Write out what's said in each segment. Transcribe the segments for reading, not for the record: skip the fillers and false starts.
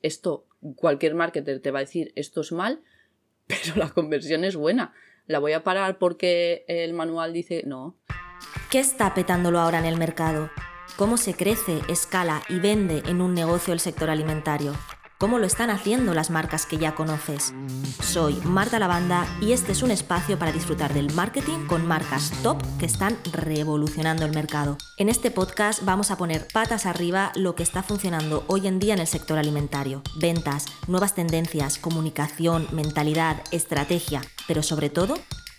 Esto cualquier marketer te va a decir, esto es mal, pero la conversión es buena. ¿La voy a parar porque el manual dice no? ¿Qué está petándolo ahora en el mercado? ¿Cómo se crece, escala y vende en un negocio el sector alimentario? ¿Cómo lo están haciendo las marcas que ya conoces? Soy Marta Lavanda y este es un espacio para disfrutar del marketing con marcas top que están revolucionando el mercado. En este podcast vamos a poner patas arriba lo que está funcionando hoy en día en el sector alimentario. Ventas, nuevas tendencias, comunicación, mentalidad, estrategia, pero sobre todo,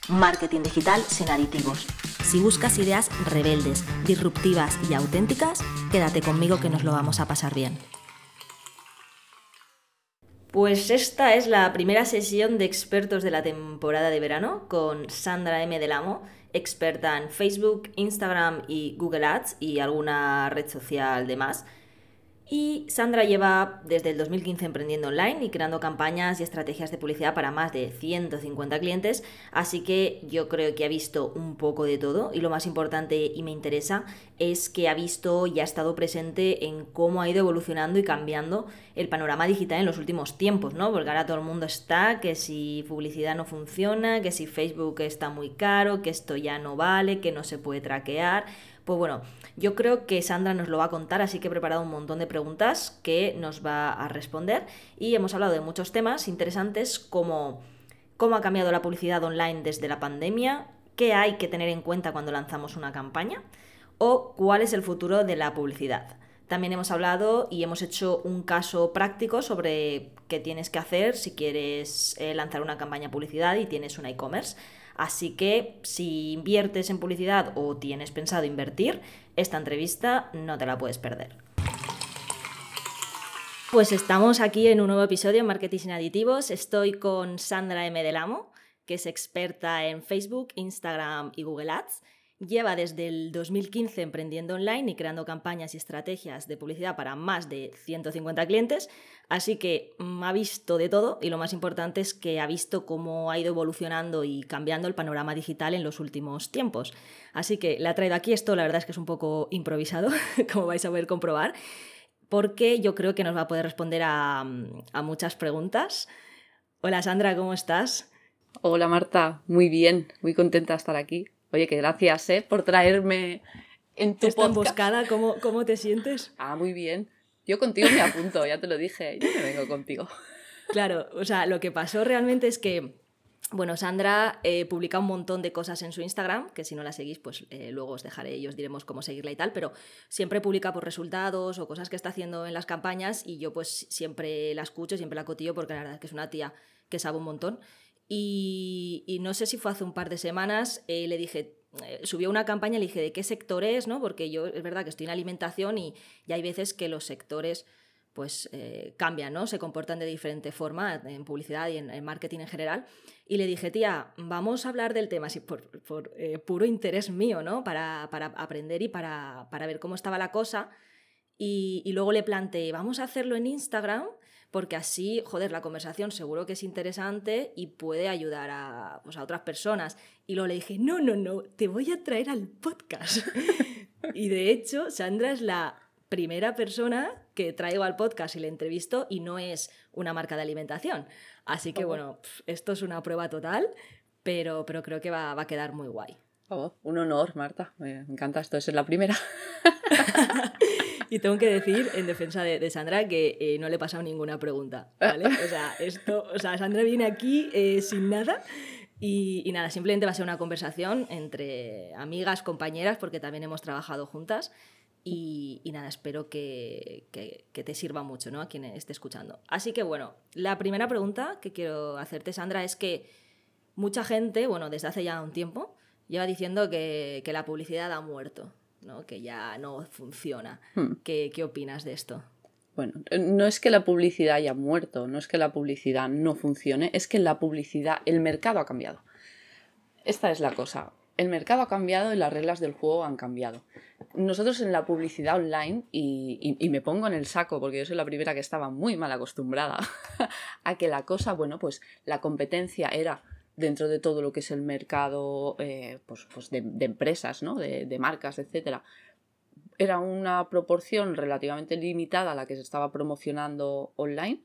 marketing digital sin aditivos. Si buscas ideas rebeldes, disruptivas y auténticas, quédate conmigo que nos lo vamos a pasar bien. Pues esta es la primera sesión de expertos de la temporada de verano con Sandra M. De Lamo, experta en Facebook, Instagram y Google Ads y alguna red social de más. Y Sandra lleva desde el 2015 emprendiendo online y creando campañas y estrategias de publicidad para más de 150 clientes, así que yo creo que ha visto un poco de todo y lo más importante y me interesa es que ha visto y ha estado presente en cómo ha ido evolucionando y cambiando el panorama digital en los últimos tiempos, ¿no? Porque ahora todo el mundo está que si publicidad no funciona, que si Facebook está muy caro, que esto ya no vale, que no se puede traquear. Pues bueno, yo creo que Sandra nos lo va a contar, así que he preparado un montón de preguntas que nos va a responder y hemos hablado de muchos temas interesantes como cómo ha cambiado la publicidad online desde la pandemia, qué hay que tener en cuenta cuando lanzamos una campaña o cuál es el futuro de la publicidad. También hemos hablado y hemos hecho un caso práctico sobre qué tienes que hacer si quieres lanzar una campaña de publicidad y tienes un e-commerce. Así que si inviertes en publicidad o tienes pensado invertir, esta entrevista no te la puedes perder. Pues estamos aquí en un nuevo episodio en Marketing sin aditivos. Estoy con Sandra M. De Lamo, que es experta en Facebook, Instagram y Google Ads. Lleva desde el 2015 emprendiendo online y creando campañas y estrategias de publicidad para más de 150 clientes, así que ha visto de todo y lo más importante es que ha visto cómo ha ido evolucionando y cambiando el panorama digital en los últimos tiempos. Así que la he traído aquí, esto la verdad es que es un poco improvisado, como vais a poder comprobar, porque yo creo que nos va a poder responder a muchas preguntas. Hola Sandra, ¿cómo estás? Hola Marta, muy bien, muy contenta de estar aquí. Oye, que gracias por traerme en tu podcast. Emboscada, ¿cómo te sientes? Ah, muy bien. Yo contigo me apunto, ya te lo dije, yo me vengo contigo. Claro, o sea, lo que pasó realmente es que, bueno, Sandra publica un montón de cosas en su Instagram, que si no la seguís, pues luego os dejaré y os diremos cómo seguirla y tal, pero siempre publica por resultados o cosas que está haciendo en las campañas y yo pues siempre la escucho, siempre la cotillo porque la verdad es que es una tía que sabe un montón. Y no sé si fue hace un par de semanas, le dije, subió una campaña y le dije de qué sector es, ¿no? Porque yo es verdad que estoy en alimentación y hay veces que los sectores pues cambian, ¿no? Se comportan de diferente forma en publicidad y en marketing en general. Y le dije, tía, vamos a hablar del tema así por puro interés mío, ¿no? Para aprender y para ver cómo estaba la cosa. Y luego le planteé, vamos a hacerlo en Instagram, porque así, joder, la conversación seguro que es interesante y puede ayudar a otras personas. Y luego le dije, no, te voy a traer al podcast. Y de hecho, Sandra es la primera persona que traigo al podcast y le entrevisto y no es una marca de alimentación. Así que bueno, esto es una prueba total, pero creo que va a quedar muy guay. Oh, un honor, Marta. Me encanta esto de ser la primera. Y tengo que decir, en defensa de Sandra, que no le he pasado ninguna pregunta, ¿vale? O sea, Sandra viene aquí sin nada y nada, simplemente va a ser una conversación entre amigas, compañeras, porque también hemos trabajado juntas y nada, espero que te sirva mucho, ¿no? A quien esté escuchando. Así que bueno, la primera pregunta que quiero hacerte, Sandra, es que mucha gente, bueno, desde hace ya un tiempo, lleva diciendo que la publicidad ha muerto, ¿no? Que ya no funciona. ¿Qué opinas de esto? Bueno, no es que la publicidad haya muerto, no es que la publicidad no funcione, es que la publicidad, el mercado ha cambiado. Esta es la cosa, el mercado ha cambiado y las reglas del juego han cambiado. Nosotros en la publicidad online, y me pongo en el saco porque yo soy la primera que estaba muy mal acostumbrada a que la cosa, bueno, pues la competencia era dentro de todo lo que es el mercado pues de empresas, ¿no? de marcas, etcétera, era una proporción relativamente limitada a la que se estaba promocionando online.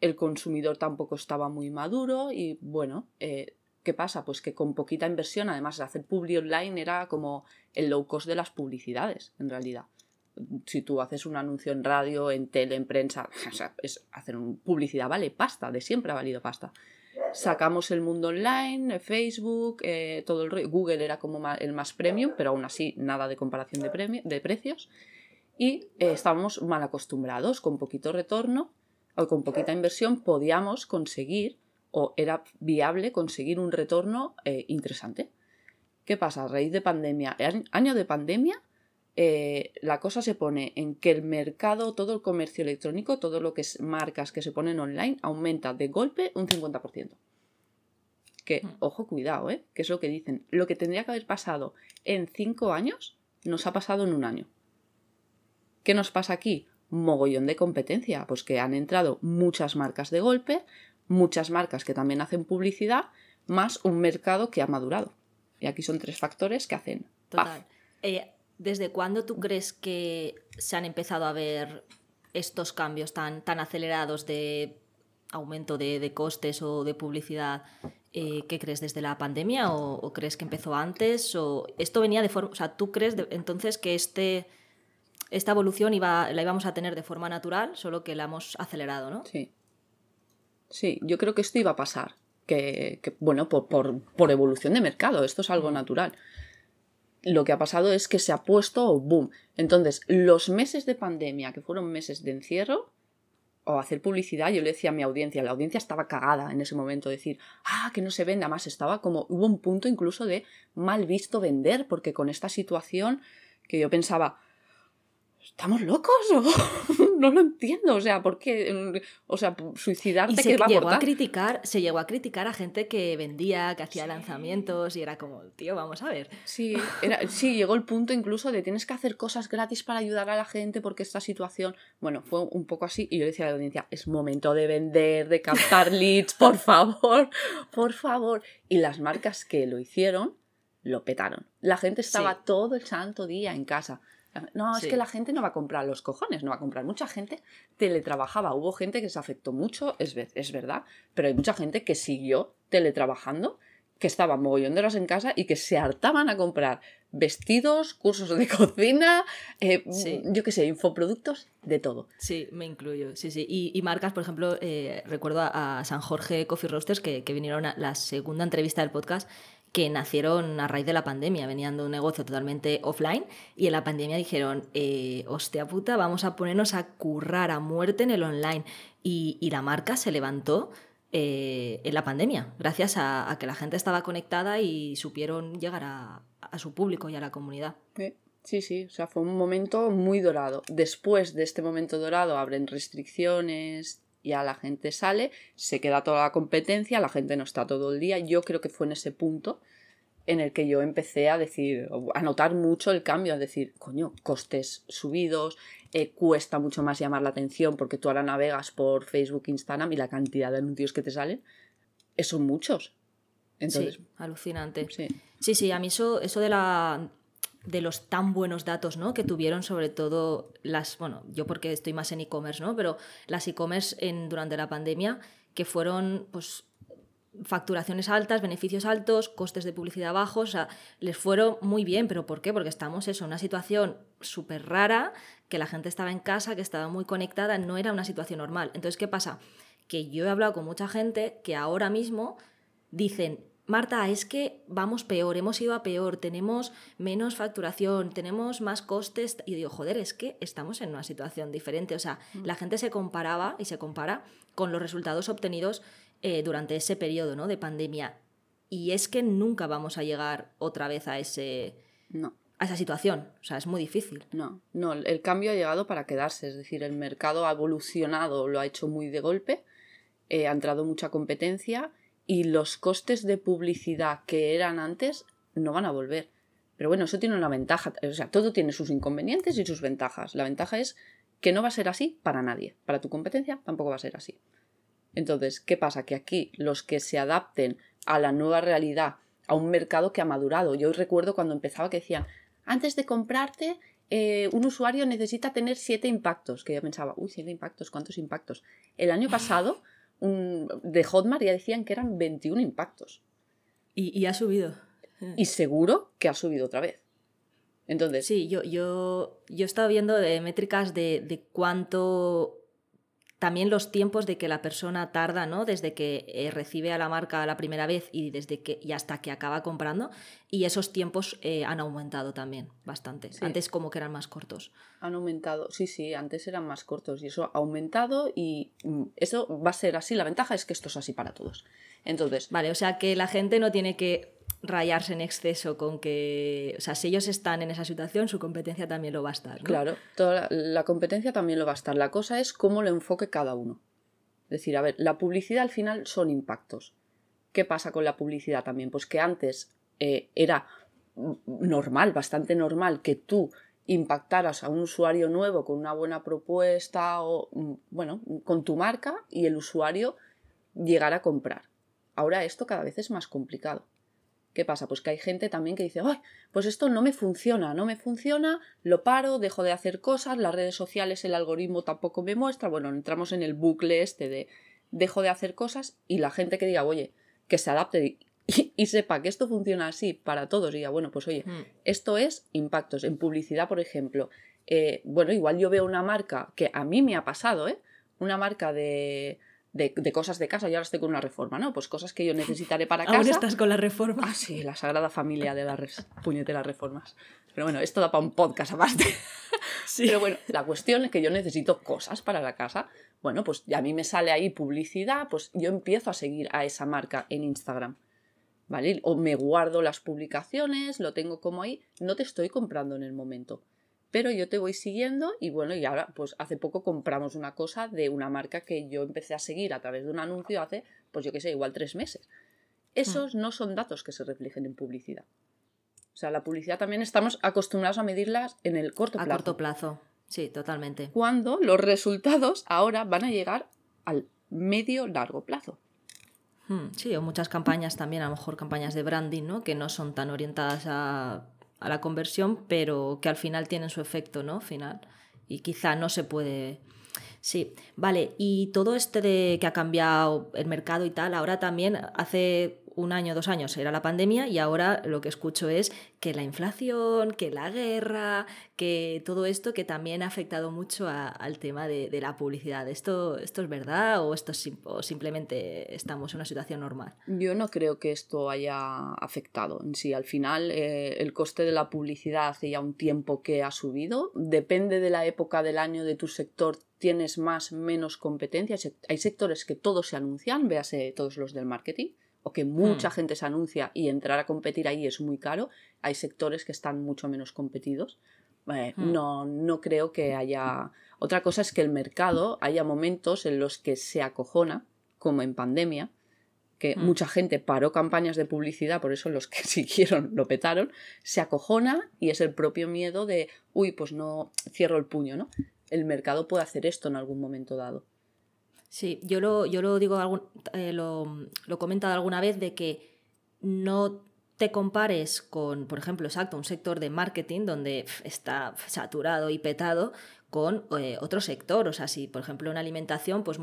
El consumidor tampoco estaba muy maduro y bueno, ¿qué pasa? Pues que con poquita inversión, además de hacer publi online, era como el low cost de las publicidades, en realidad. Si tú haces un anuncio en radio, en tele, en prensa, o sea, es hacer una publicidad, vale pasta, de siempre ha valido pasta. Sacamos el mundo online, Facebook, todo el rollo. Google era como el más premium, pero aún así nada de comparación de precios. Y estábamos mal acostumbrados, con poquito retorno o con poquita inversión podíamos conseguir, o era viable conseguir un retorno interesante. ¿Qué pasa? A raíz de pandemia, año de pandemia, la cosa se pone en que el mercado, todo el comercio electrónico, todo lo que es marcas que se ponen online, aumenta de golpe un 50%. Que, ojo, cuidado, que es lo que dicen. Lo que tendría que haber pasado en 5 años, nos ha pasado en un año. ¿Qué nos pasa aquí? Mogollón de competencia. Pues que han entrado muchas marcas de golpe, muchas marcas que también hacen publicidad, más un mercado que ha madurado. Y aquí son 3 factores que hacen. Total. ¿Desde cuándo tú crees que se han empezado a ver estos cambios tan acelerados de aumento de costes o de publicidad? ¿Qué crees? ¿Desde la pandemia o crees que empezó antes? ¿O esto venía de forma? O sea, ¿tú crees entonces que esta evolución la íbamos a tener de forma natural, solo que la hemos acelerado, ¿no? Sí. Sí, yo creo que esto iba a pasar. Que bueno, por evolución de mercado, esto es algo natural. Lo que ha pasado es que se ha puesto boom. Entonces, los meses de pandemia, que fueron meses de encierro, o hacer publicidad, yo le decía a mi audiencia, la audiencia estaba cagada en ese momento, decir, que no se venda más, estaba como, hubo un punto incluso de mal visto vender, porque con esta situación que yo pensaba, ¿estamos locos? No lo entiendo, o sea, ¿por qué? O sea, suicidarte, ¿qué va a aportar? Se llegó a criticar a gente que vendía, que hacía lanzamientos, y era como, tío, vamos a ver. Sí, llegó el punto incluso de tienes que hacer cosas gratis para ayudar a la gente porque esta situación, bueno, fue un poco así, y yo decía a la audiencia, es momento de vender, de captar leads, por favor, por favor. Y las marcas que lo hicieron, lo petaron. La gente estaba todo el santo día en casa. No, es que la gente no va a comprar, los cojones, no va a comprar. Mucha gente teletrabajaba, hubo gente que se afectó mucho, es verdad, pero hay mucha gente que siguió teletrabajando, que estaba mogollón de horas en casa y que se hartaban a comprar vestidos, cursos de cocina, yo qué sé, infoproductos, de todo. Sí, me incluyo, sí. Y marcas, por ejemplo, recuerdo a San Jorge Coffee Roasters, que vinieron a la segunda entrevista del podcast, que nacieron a raíz de la pandemia, venían de un negocio totalmente offline y en la pandemia dijeron, hostia puta, vamos a ponernos a currar a muerte en el online. Y la marca se levantó en la pandemia, gracias a que la gente estaba conectada y supieron llegar a su público y a la comunidad. Sí, o sea, fue un momento muy dorado. Después de este momento dorado abren restricciones, ya la gente sale, se queda toda la competencia, la gente no está todo el día. Yo creo que fue en ese punto en el que yo empecé a decir, a notar mucho el cambio, a decir, coño, costes subidos, cuesta mucho más llamar la atención porque tú ahora navegas por Facebook, Instagram y la cantidad de anuncios que te salen, son muchos. Entonces, sí, alucinante. Sí, a mí eso de los tan buenos datos, ¿no?, que tuvieron sobre todo yo porque estoy más en e-commerce, ¿no?, pero las e-commerce durante la pandemia, que fueron pues facturaciones altas, beneficios altos, costes de publicidad bajos, o sea, les fueron muy bien. ¿Pero por qué? Porque estamos en una situación súper rara, que la gente estaba en casa, que estaba muy conectada, no era una situación normal. Entonces, ¿qué pasa? Que yo he hablado con mucha gente que ahora mismo dicen, Marta, es que vamos peor, hemos ido a peor, tenemos menos facturación, tenemos más costes. Y digo, joder, es que estamos en una situación diferente. O sea, la gente se comparaba y se compara con los resultados obtenidos durante ese periodo, ¿no?, de pandemia. Y es que nunca vamos a llegar otra vez a esa situación. O sea, es muy difícil. No, el cambio ha llegado para quedarse. Es decir, el mercado ha evolucionado, lo ha hecho muy de golpe, ha entrado mucha competencia. Y los costes de publicidad que eran antes no van a volver. Pero bueno, eso tiene una ventaja. O sea, todo tiene sus inconvenientes y sus ventajas. La ventaja es que no va a ser así para nadie. Para tu competencia tampoco va a ser así. Entonces, ¿qué pasa? Que aquí los que se adapten a la nueva realidad, a un mercado que ha madurado. Yo recuerdo cuando empezaba que decían, antes de comprarte, un usuario necesita tener 7 impactos, que yo pensaba, uy, 7 impactos, ¿cuántos impactos? El año pasado, de Hotmart ya decían que eran 21 impactos. Y ha subido. Y seguro que ha subido otra vez. Entonces... Sí, yo he estado viendo de métricas de cuánto... También los tiempos de que la persona tarda, ¿no? Desde que recibe a la marca la primera vez y hasta que acaba comprando. Y esos tiempos han aumentado también bastante. Sí. Antes como que eran más cortos. Han aumentado, sí, antes eran más cortos. Y eso ha aumentado y eso va a ser así. La ventaja es que esto es así para todos. Entonces... Vale, o sea que la gente no tiene que rayarse en exceso con que... O sea, si ellos están en esa situación, su competencia también lo va a estar, ¿no? Claro, toda la competencia también lo va a estar. La cosa es cómo lo enfoque cada uno. Es decir, a ver, la publicidad al final son impactos. ¿Qué pasa con la publicidad también? Pues que antes era normal, bastante normal, que tú impactaras a un usuario nuevo con una buena propuesta o, bueno, con tu marca y el usuario llegara a comprar. Ahora esto cada vez es más complicado. ¿Qué pasa? Pues que hay gente también que dice, ¡ay! Pues esto no me funciona, lo paro, dejo de hacer cosas, las redes sociales, el algoritmo tampoco me muestra, bueno, entramos en el bucle este de dejo de hacer cosas y la gente que diga, oye, que se adapte y sepa que esto funciona así para todos y diga, bueno, pues oye, esto es impactos. En publicidad, por ejemplo, bueno, igual yo veo una marca que a mí me ha pasado, una marca de cosas de casa, yo ahora estoy con una reforma, ¿no? Pues cosas que yo necesitaré para casa. ¿Ahora estás con la reforma? Ah, sí, la sagrada familia de las puñeteras reformas. Pero bueno, esto da para un podcast aparte. Sí. Pero bueno, la cuestión es que yo necesito cosas para la casa. Bueno, pues a mí me sale ahí publicidad, pues yo empiezo a seguir a esa marca en Instagram, ¿vale? O me guardo las publicaciones, lo tengo como ahí. No te estoy comprando en el momento, pero yo te voy siguiendo y bueno, y ahora pues hace poco compramos una cosa de una marca que yo empecé a seguir a través de un anuncio hace, pues yo qué sé, igual 3 meses. Esos no son datos que se reflejen en publicidad. O sea, la publicidad también estamos acostumbrados a medirlas en el corto plazo. A corto plazo, sí, totalmente. Cuando los resultados ahora van a llegar al medio-largo plazo. Sí, o muchas campañas también, a lo mejor campañas de branding, ¿no? Que no son tan orientadas a la conversión, pero que al final tienen su efecto, ¿no? Final. Y quizá no se puede... Sí, vale. Y todo este de que ha cambiado el mercado y tal, ahora también hace 1 año, 2 años era la pandemia y ahora lo que escucho es que la inflación, que la guerra, que todo esto que también ha afectado mucho al tema de la publicidad. ¿Esto es verdad o esto o simplemente estamos en una situación normal? Yo no creo que esto haya afectado en sí. Al final el coste de la publicidad hace ya un tiempo que ha subido. Depende de la época del año, de tu sector, tienes más, menos competencia. Hay sectores que todos se anuncian, véase todos los del marketing, o que mucha gente se anuncia y entrar a competir ahí es muy caro. Hay sectores que están mucho menos competidos. No creo que haya... Otra cosa es que el mercado haya momentos en los que se acojona, como en pandemia, que mucha gente paró campañas de publicidad, por eso los que siguieron lo petaron, se acojona y es el propio miedo de, uy, pues no cierro el puño, ¿no? El mercado puede hacer esto en algún momento dado. Sí, yo lo digo, lo he comentado alguna vez de que no te compares con, por ejemplo, exacto, un sector de marketing donde está saturado y petado con otro sector. O sea, si por ejemplo en alimentación, pues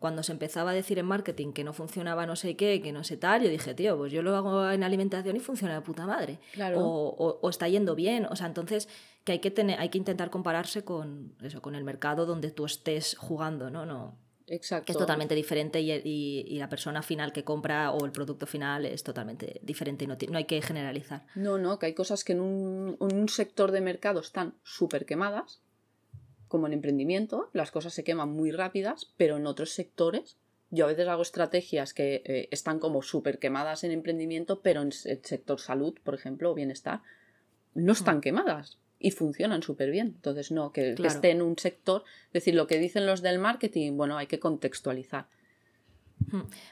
cuando se empezaba a decir en marketing que no funcionaba no sé qué, que no sé tal, yo dije, tío, pues yo lo hago en alimentación y funciona de puta madre. Claro. O está yendo bien. O sea, entonces que hay que intentar compararse con eso, con el mercado donde tú estés jugando, ¿no? Exacto. Que es totalmente diferente y la persona final que compra o el producto final es totalmente diferente y no hay que generalizar. No, que hay cosas que en un sector de mercado están súper quemadas, como en emprendimiento, las cosas se queman muy rápidas, pero en otros sectores, yo a veces hago estrategias que están como súper quemadas en emprendimiento, pero en el sector salud, por ejemplo, o bienestar, no están quemadas. Y funcionan súper bien. Entonces, no, que esté en un sector... Es decir, lo que dicen los del marketing, bueno, hay que contextualizar.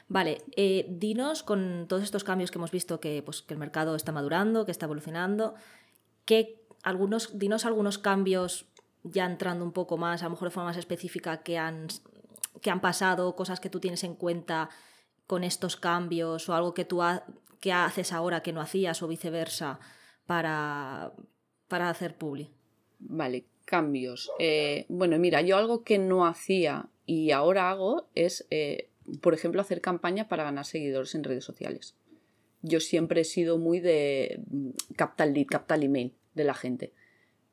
Vale, dinos, con todos estos cambios que hemos visto, que el mercado está madurando, que está evolucionando, dinos algunos cambios, ya entrando un poco más, a lo mejor de forma más específica, que han pasado, cosas que tú tienes en cuenta con estos cambios, o algo que tú que haces ahora que no hacías, o viceversa, para hacer publi. Vale, cambios. Bueno, mira, yo algo que no hacía y ahora hago es, por ejemplo, hacer campaña para ganar seguidores en redes sociales. Yo siempre he sido muy de captar lead, captar email de la gente.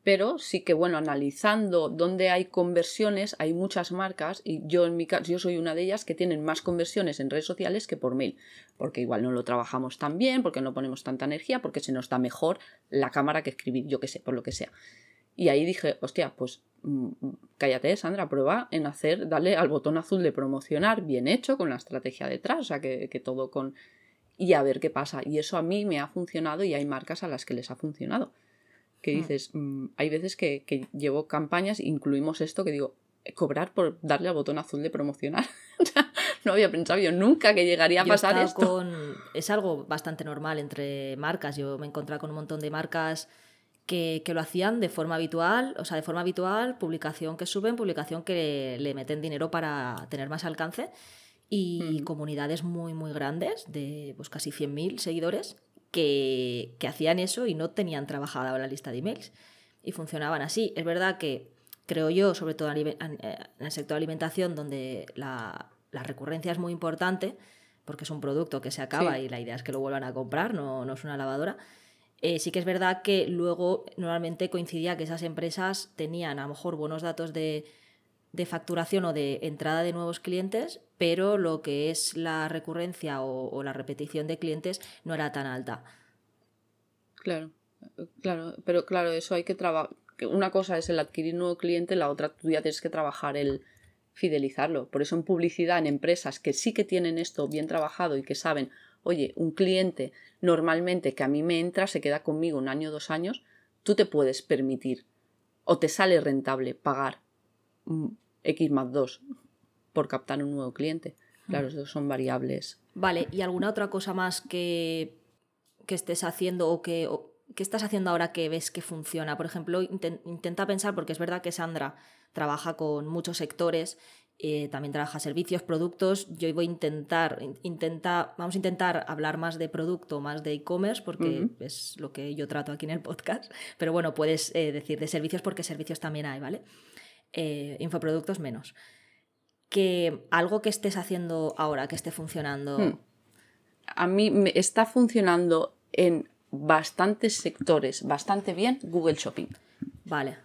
Pero sí que, bueno, analizando dónde hay conversiones, hay muchas marcas, y yo en mi caso, yo soy una de ellas que tienen más conversiones en redes sociales que por mail, porque igual no lo trabajamos tan bien, porque no ponemos tanta energía, porque se nos da mejor la cámara que escribir, yo qué sé, por lo que sea. Y ahí dije, hostia, pues cállate, Sandra, prueba en hacer, dale al botón azul de promocionar, bien hecho, con la estrategia detrás, o sea, que todo con... y a ver qué pasa. Y eso a mí me ha funcionado y hay marcas a las que les ha funcionado. Que dices, hay veces que llevo campañas, incluimos esto, que digo, cobrar por darle al botón azul de promocionar. No había pensado yo nunca que llegaría a pasar esto. Es algo bastante normal entre marcas. Yo me encontré con un montón de marcas que lo hacían de forma habitual, o sea, de forma habitual, publicación que suben, publicación que le meten dinero para tener más alcance, y comunidades muy, muy grandes, de pues casi 100.000 seguidores, que hacían eso y no tenían trabajada la lista de emails y funcionaban así. Es verdad que, creo yo, sobre todo en el sector de alimentación, donde la recurrencia es muy importante, porque es un producto que se acaba y la idea es que lo vuelvan a comprar, no es una lavadora. Sí que es verdad que luego normalmente coincidía que esas empresas tenían a lo mejor buenos datos de facturación o de entrada de nuevos clientes, pero lo que es la recurrencia o la repetición de clientes no era tan alta. Claro, pero claro, eso hay que trabajar. Una cosa es el adquirir nuevo cliente, la otra tú ya tienes que trabajar el fidelizarlo. Por eso en publicidad, en empresas que sí que tienen esto bien trabajado y que saben, oye, un cliente normalmente que a mí me entra se queda conmigo un año, 2 años, tú te puedes permitir o te sale rentable pagar X más 2 por captar un nuevo cliente. Claro, esos son variables. Vale, ¿y alguna otra cosa más que estés haciendo o que estás haciendo ahora que ves que funciona? Por ejemplo, intenta pensar, porque es verdad que Sandra trabaja con muchos sectores, también trabaja servicios, productos. Yo voy a intentar hablar más de producto, más de e-commerce, porque es lo que yo trato aquí en el podcast. Pero bueno, puedes decir de servicios, porque servicios también hay, ¿vale? Infoproductos menos. Que algo que estés haciendo ahora que esté funcionando. A mí me está funcionando en bastantes sectores bastante bien Google Shopping. Vale.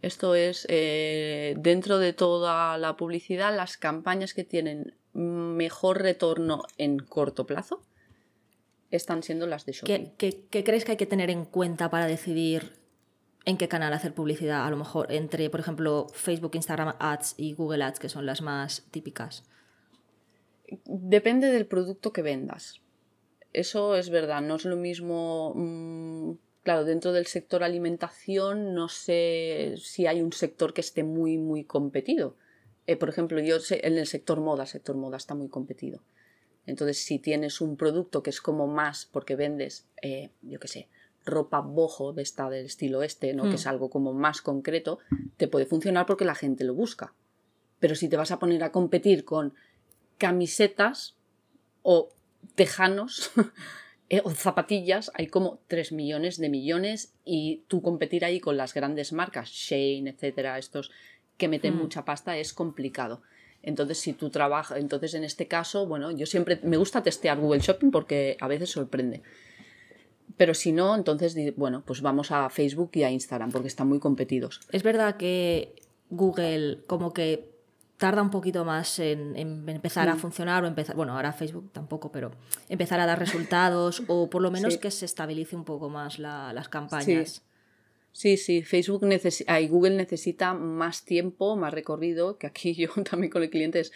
Esto es dentro de toda la publicidad, las campañas que tienen mejor retorno en corto plazo están siendo las de Shopping. ¿Qué crees que hay que tener en cuenta para decidir en qué canal hacer publicidad, a lo mejor entre, por ejemplo, Facebook, Instagram Ads y Google Ads, que son las más típicas? Depende del producto que vendas. Eso es verdad, no es lo mismo... Claro, dentro del sector alimentación no sé si hay un sector que esté muy, muy competido. Por ejemplo, yo sé, en el sector moda está muy competido. Entonces, si tienes un producto que es como más, porque vendes, yo qué sé, ropa boho de esta del estilo este, ¿no? Que es algo como más concreto, te puede funcionar porque la gente lo busca. Pero si te vas a poner a competir con camisetas o tejanos o zapatillas, hay como 3 millones de millones, y tú competir ahí con las grandes marcas, Shein, etcétera, estos que meten mucha pasta, es complicado. Entonces, si tú trabajas, entonces en este caso, bueno, yo siempre me gusta testear Google Shopping porque a veces sorprende. Pero si no, entonces, bueno, pues vamos a Facebook y a Instagram, porque están muy competidos. Es verdad que Google como que tarda un poquito más en empezar a funcionar, o empezar, bueno, ahora Facebook tampoco, pero empezar a dar resultados, o por lo menos que se estabilice un poco más las campañas. Sí, Facebook Google necesita más tiempo, más recorrido, que aquí yo también con el cliente es,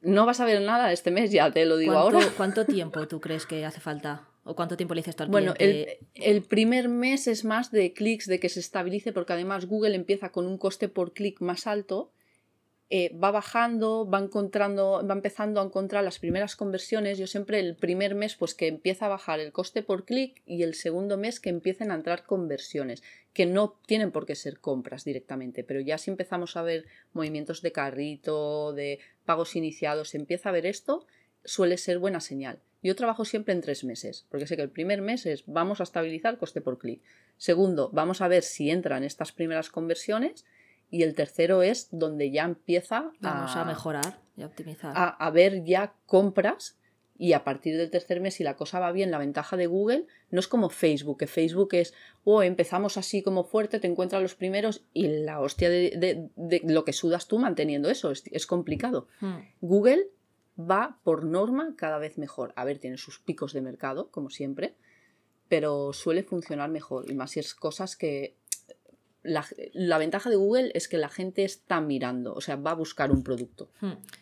no vas a ver nada este mes, ya te lo digo ahora. ¿Cuánto tiempo tú crees que hace falta? ¿O cuánto tiempo le dices tú al cliente? Bueno, el primer mes es más de clics, de que se estabilice, porque además Google empieza con un coste por clic más alto, va bajando, va empezando a encontrar las primeras conversiones. Yo siempre el primer mes pues que empieza a bajar el coste por clic, y el segundo mes que empiecen a entrar conversiones, que no tienen por qué ser compras directamente, pero ya si empezamos a ver movimientos de carrito, de pagos iniciados, se empieza a ver esto, suele ser buena señal. Yo trabajo siempre en 3 meses, porque sé que el primer mes es vamos a estabilizar coste por clic. Segundo, vamos a ver si entran estas primeras conversiones. Y el tercero es donde ya empieza a mejorar y a optimizar. A haber ya compras. Y a partir del tercer mes, si la cosa va bien, la ventaja de Google no es como Facebook, que Facebook es, empezamos así como fuerte, te encuentras los primeros y la hostia de lo que sudas tú manteniendo eso, es complicado. Google va por norma cada vez mejor. A ver, tiene sus picos de mercado, como siempre, pero suele funcionar mejor. Y más si es cosas que... La ventaja de Google es que la gente está mirando, o sea, va a buscar un producto.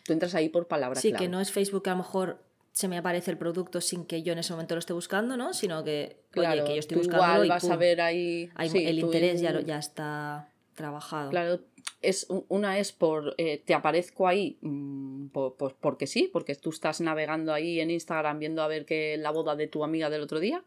Tú entras ahí por palabra clave. Sí, que no es Facebook que a lo mejor... se me aparece el producto sin que yo en ese momento lo esté buscando, ¿no? Sino que, claro, oye, que yo estoy buscando igual y vas a ver ahí... Sí, el interés ya está trabajado. Claro, una es por... te aparezco ahí porque sí, porque tú estás navegando ahí en Instagram viendo a ver qué la boda de tu amiga del otro día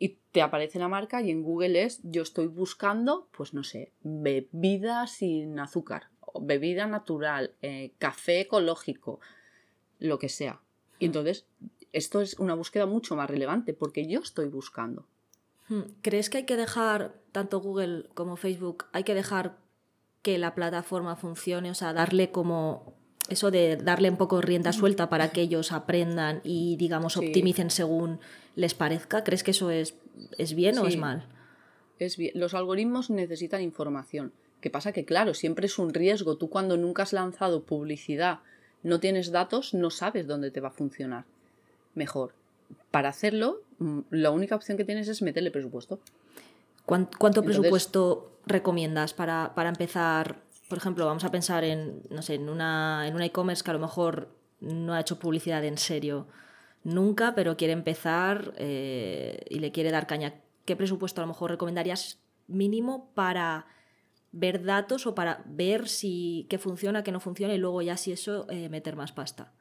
y te aparece la marca, y en Google es yo estoy buscando, pues no sé, bebida sin azúcar, bebida natural, café ecológico, lo que sea. Y entonces, esto es una búsqueda mucho más relevante, porque yo estoy buscando. ¿Crees que hay que dejar, tanto Google como Facebook, hay que dejar que la plataforma funcione? O sea, darle como... eso de darle un poco rienda suelta para que ellos aprendan y, digamos, optimicen según les parezca. ¿Crees que eso es bien o es mal? Es bien. Los algoritmos necesitan información. ¿Qué pasa? Que, claro, siempre es un riesgo. Tú cuando nunca has lanzado publicidad... no tienes datos, no sabes dónde te va a funcionar mejor. Para hacerlo, la única opción que tienes es meterle presupuesto. ¿Cuánto presupuesto recomiendas para empezar? Por ejemplo, vamos a pensar en, no sé, en una e-commerce que a lo mejor no ha hecho publicidad en serio nunca, pero quiere empezar y le quiere dar caña. ¿Qué presupuesto a lo mejor recomendarías mínimo para... ver datos o para ver si qué funciona, qué no funciona, y luego ya si eso meter más pasta?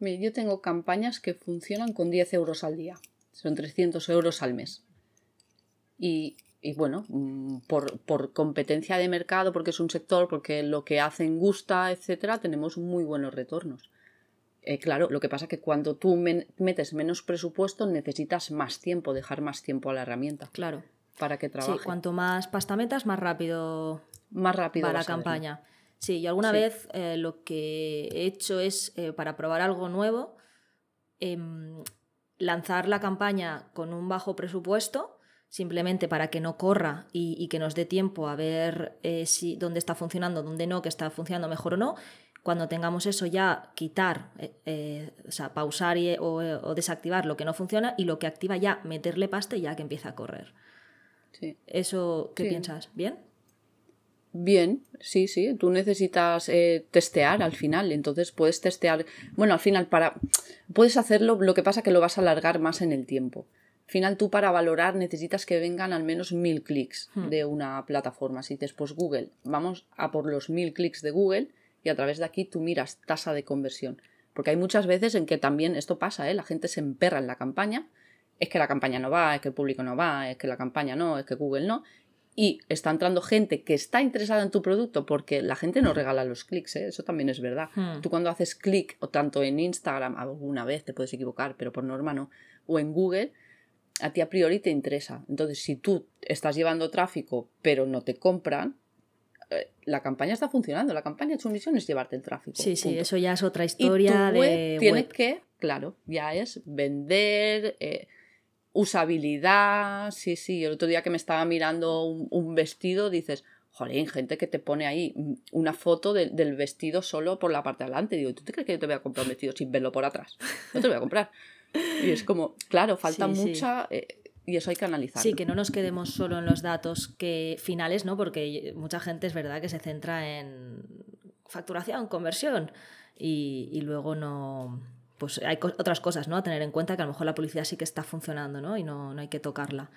Mira, yo tengo campañas que funcionan con 10 euros al día. Son 300 euros al mes. Y bueno, por competencia de mercado, porque es un sector, porque lo que hacen gusta, etcétera, tenemos muy buenos retornos. Claro, lo que pasa es que cuando tú metes menos presupuesto necesitas más tiempo, dejar más tiempo a la herramienta. Claro. Para que trabaje. Sí, cuanto más pasta metas, más rápido va la campaña. Sí, yo alguna vez lo que he hecho es, para probar algo nuevo, lanzar la campaña con un bajo presupuesto, simplemente para que no corra y que nos dé tiempo a ver si dónde está funcionando, dónde no, que está funcionando mejor o no. Cuando tengamos eso ya, quitar, o sea, pausar o desactivar lo que no funciona, y lo que activa ya, meterle pasta y ya que empieza a correr. Sí. ¿Eso qué piensas? ¿Bien? Bien, sí. Tú necesitas testear al final, entonces puedes testear... Bueno, al final puedes hacerlo, lo que pasa que lo vas a alargar más en el tiempo. Al final tú para valorar necesitas que vengan al menos 1000 clics de una plataforma. Si dices, pues Google, vamos a por los 1000 clics de Google y a través de aquí tú miras tasa de conversión. Porque hay muchas veces en que también esto pasa, la gente se emperra en la campaña. Es que la campaña no va, es que el público no va, es que la campaña no, es que Google no. Y está entrando gente que está interesada en tu producto, porque la gente no regala los clics, ¿eh? Eso también es verdad. Tú cuando haces clic, o tanto en Instagram, alguna vez te puedes equivocar, pero por norma no, o en Google, a ti a priori te interesa. Entonces, si tú estás llevando tráfico, pero no te compran, la campaña está funcionando, la campaña, su misión es llevarte el tráfico. Sí, punto. Eso ya es otra historia. Y tu web tienes que, claro, ya es vender... usabilidad, sí, el otro día que me estaba mirando un vestido, dices, jolín, gente que te pone ahí una foto del vestido solo por la parte de adelante, digo, ¿tú te crees que yo te voy a comprar un vestido sin verlo por atrás? No te lo voy a comprar. Y es como, claro, falta mucha... y eso hay que analizar. Sí, que no nos quedemos solo en los datos finales, ¿no? Porque mucha gente es verdad que se centra en facturación, conversión, y luego no... pues hay otras cosas, ¿no?, a tener en cuenta, que a lo mejor la publicidad sí que está funcionando, ¿no? Y no hay que tocarla.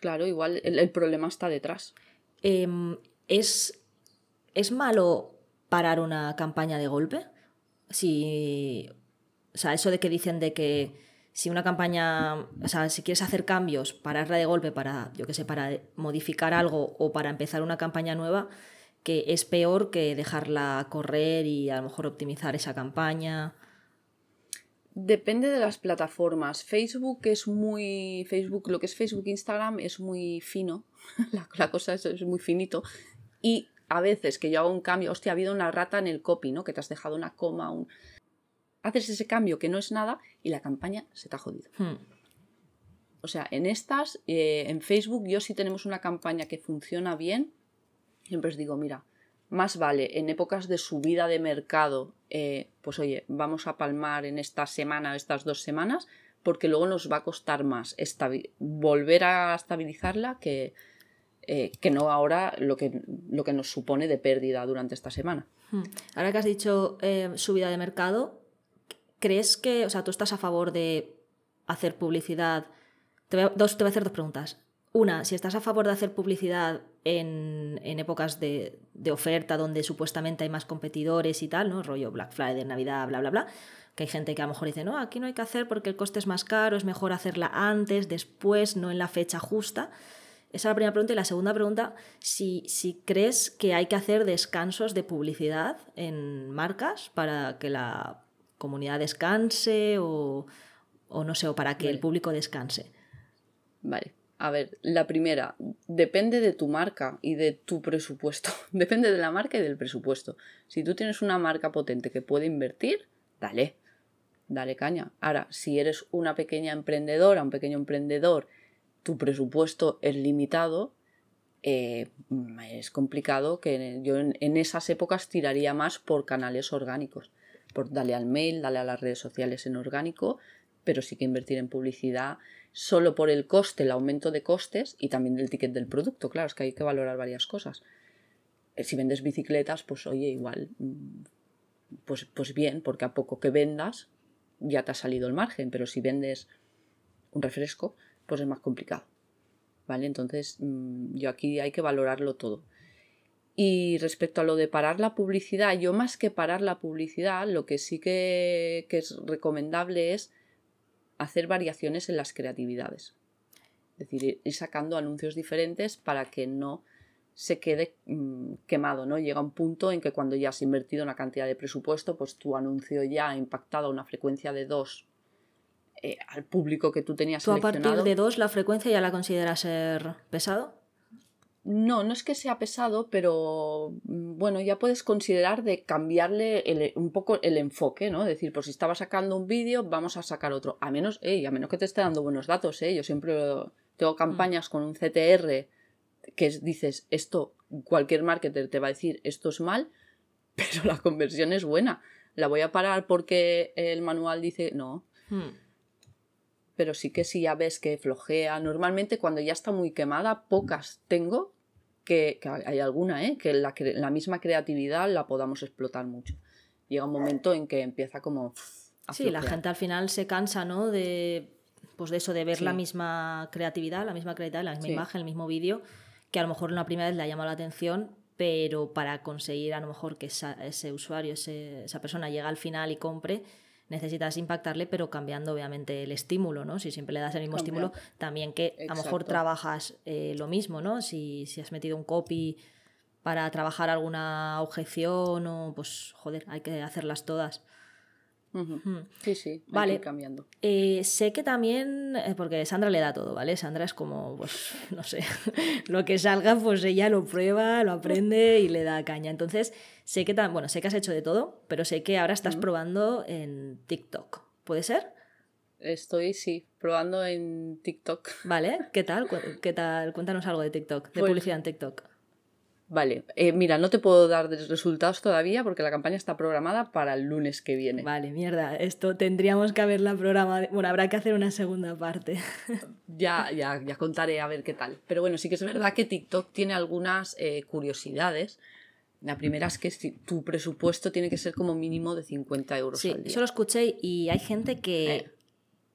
Claro, igual el problema está detrás. ¿Es malo parar una campaña de golpe? O sea, eso de que dicen de que si una campaña... O sea, si quieres hacer cambios, pararla de golpe para, yo qué sé, para modificar algo o para empezar una campaña nueva, que es peor que dejarla correr y a lo mejor optimizar esa campaña... Depende de las plataformas. Lo que es Facebook, Instagram es muy fino. La cosa es muy finito. Y a veces que yo hago un cambio, ha habido una rata en el copy, ¿no? Que te has dejado una coma, haces ese cambio que no es nada y la campaña se te ha jodido. O sea, en estas, en Facebook, yo sí tenemos una campaña que funciona bien. Siempre os digo, mira, más vale en épocas de subida de mercado, pues oye, vamos a palmar en esta semana o estas 2 semanas, porque luego nos va a costar más volver a estabilizarla que no ahora lo que nos supone de pérdida durante esta semana. Ahora que has dicho subida de mercado, ¿crees que, o sea, tú estás a favor de hacer publicidad? Te voy a hacer 2 preguntas. Una, si estás a favor de hacer publicidad en épocas de oferta donde supuestamente hay más competidores y tal, ¿no? Rollo Black Friday, Navidad, bla, bla, bla. Que hay gente que a lo mejor dice, no, aquí no hay que hacer porque el coste es más caro, es mejor hacerla antes, después, no en la fecha justa. Esa es la primera pregunta. Y la segunda pregunta, si crees que hay que hacer descansos de publicidad en marcas para que la comunidad descanse o no sé, o para que el público descanse. Vale, a ver, la primera, depende de tu marca y de tu presupuesto. Depende de la marca y del presupuesto. Si tú tienes una marca potente que puede invertir, dale caña. Ahora, si eres una pequeña emprendedora, un pequeño emprendedor, tu presupuesto es limitado, es complicado. Que yo en esas épocas tiraría más por canales orgánicos. Por dale al mail, dale a las redes sociales en orgánico, pero sí que invertir en publicidad solo por el coste, el aumento de costes y también del ticket del producto. Claro, es que hay que valorar varias cosas. Si vendes bicicletas, pues oye, igual, pues bien, porque a poco que vendas ya te ha salido el margen, pero si vendes un refresco, pues es más complicado, ¿vale? Entonces, yo aquí hay que valorarlo todo. Y respecto a lo de parar la publicidad, yo más que parar la publicidad, lo que sí que es recomendable es hacer variaciones en las creatividades. Es decir, ir sacando anuncios diferentes para que no se quede quemado, ¿no? Llega un punto en que cuando ya has invertido una cantidad de presupuesto, pues tu anuncio ya ha impactado a una frecuencia de 2 al público que tú tenías seleccionado. ¿Tú a partir de 2 la frecuencia ya la consideras ser pesado? No, no es que sea pesado, pero bueno, ya puedes considerar de cambiarle un poco el enfoque, ¿no? Es decir, pues si estaba sacando un vídeo, vamos a sacar otro. A menos que te esté dando buenos datos, ¿eh? Yo siempre tengo campañas con un CTR que dices, esto, cualquier marketer te va a decir, esto es mal, pero la conversión es buena. La voy a parar porque el manual dice, no... Pero sí que si ya ves que flojea, normalmente cuando ya está muy quemada, pocas tengo, que hay alguna, que la misma creatividad la podamos explotar mucho. Llega un momento en que empieza como a flojear. La gente al final se cansa, ¿no? De eso, de ver la misma creatividad, la misma imagen, el mismo vídeo, que a lo mejor una primera vez le ha llamado la atención, pero para conseguir a lo mejor que ese usuario, esa persona llegue al final y compre, necesitas impactarle, pero cambiando obviamente el estímulo, ¿no? Si siempre le das el mismo estímulo, también que a lo mejor trabajas lo mismo, ¿no? Si has metido un copy para trabajar alguna objeción o pues, joder, hay que hacerlas todas. Sí, vale. Hay que ir cambiando. Sé que también, porque Sandra le da todo, ¿vale? Sandra es como, pues, no sé, lo que salga, pues ella lo prueba, lo aprende y le da caña. Entonces, sé que has hecho de todo, pero sé que ahora estás probando en TikTok, ¿puede ser? Estoy, probando en TikTok. Vale, ¿Qué tal? Cuéntanos algo de TikTok, de publicidad en TikTok. Vale, mira, no te puedo dar resultados todavía porque la campaña está programada para el lunes que viene. Vale, mierda, esto tendríamos que haberla programado. Bueno, habrá que hacer una segunda parte. Ya contaré a ver qué tal. Pero bueno, sí que es verdad que TikTok tiene algunas curiosidades. La primera es que tu presupuesto tiene que ser como mínimo de 50 euros al día. Sí, eso lo escuché y hay gente que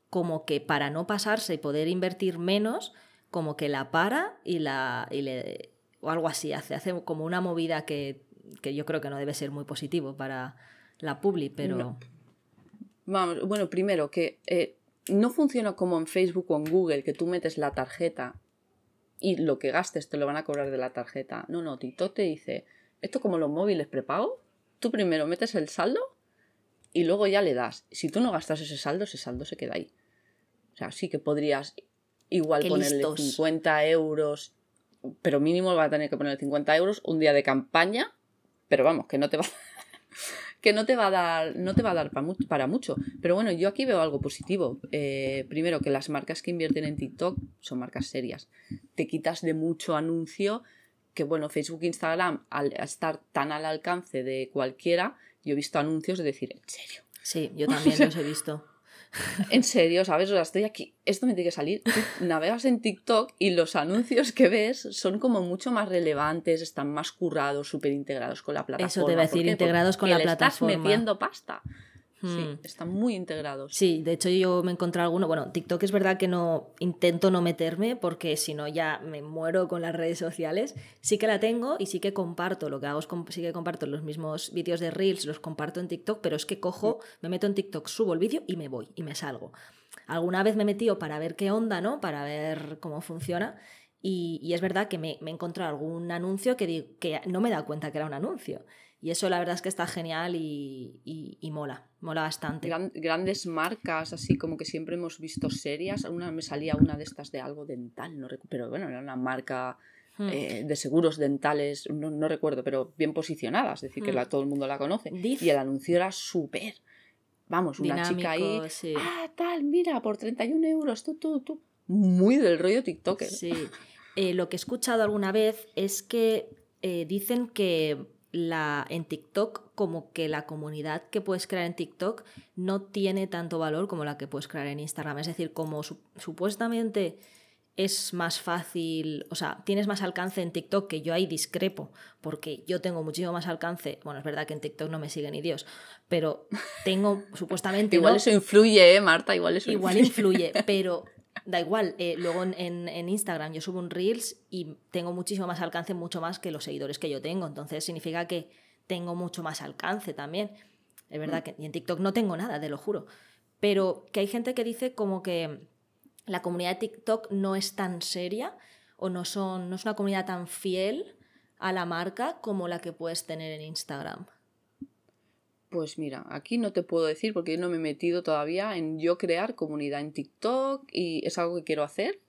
como que para no pasarse y poder invertir menos, como que la para y le... o algo así, hace como una movida que yo creo que no debe ser muy positivo para la publi, pero... No. Vamos, bueno, primero, que no funciona como en Facebook o en Google, que tú metes la tarjeta y lo que gastes te lo van a cobrar de la tarjeta. No, TikTok te dice, esto como los móviles prepago, tú primero metes el saldo y luego ya le das. Si tú no gastas ese saldo se queda ahí. O sea, sí que podrías igual ponerle listos. 50 euros, pero mínimo va a tener que ponerle 50 euros un día de campaña, pero vamos, que no te va que no te va a dar para mucho. Pero bueno, yo aquí veo algo positivo. Primero, que las marcas que invierten en TikTok son marcas serias. Te quitas de mucho anuncio, que bueno, Facebook, Instagram, al estar tan al alcance de cualquiera, yo he visto anuncios de decir, ¿en serio? Sí, yo también los he visto. En serio, ¿sabes? O sea, estoy aquí, esto me tiene que salir. Tú navegas en TikTok y los anuncios que ves son como mucho más relevantes, están más currados, súper integrados con la plataforma. Eso te iba a decir, integrados con la plataforma. Estás metiendo pasta. Sí, están muy integrados. Sí, de hecho yo me encontré alguno. Bueno, TikTok es verdad que no intento no meterme porque si no ya me muero con las redes sociales. Sí que la tengo y sí que comparto. Lo que hago es sí que comparto los mismos vídeos de Reels, los comparto en TikTok, pero es que cojo, me meto en TikTok, subo el vídeo y me voy y me salgo. Alguna vez me he metido para ver qué onda, ¿no? Para ver cómo funciona. Y es verdad que me he encontrado algún anuncio que no me he dado cuenta que era un anuncio. Y eso la verdad es que está genial y mola bastante. Grandes marcas, así como que siempre hemos visto serias. Me salía una de estas de algo dental, no recuerdo, pero bueno, era una marca de seguros dentales, no recuerdo, pero bien posicionada, es decir, que todo el mundo la conoce. Y el anuncio era súper, vamos, una dinámico, chica ahí, sí. Mira, por 31 euros, tú. Muy del rollo TikToker. Sí, lo que he escuchado alguna vez es que dicen que en TikTok, como que la comunidad que puedes crear en TikTok no tiene tanto valor como la que puedes crear en Instagram. Es decir, como supuestamente es más fácil, o sea, tienes más alcance en TikTok, que yo ahí discrepo, porque yo tengo muchísimo más alcance. Bueno, es verdad que en TikTok no me sigue ni Dios, pero tengo supuestamente... Igual eso influye, Marta, igual influye, pero... Da igual, luego en Instagram yo subo un Reels y tengo muchísimo más alcance, mucho más que los seguidores que yo tengo. Entonces significa que tengo mucho más alcance también. Es verdad que y en TikTok no tengo nada, te lo juro. Pero que hay gente que dice como que la comunidad de TikTok no es tan seria o no es una comunidad tan fiel a la marca como la que puedes tener en Instagram. Pues mira, aquí no te puedo decir porque yo no me he metido todavía en yo crear comunidad en TikTok y es algo que quiero hacer,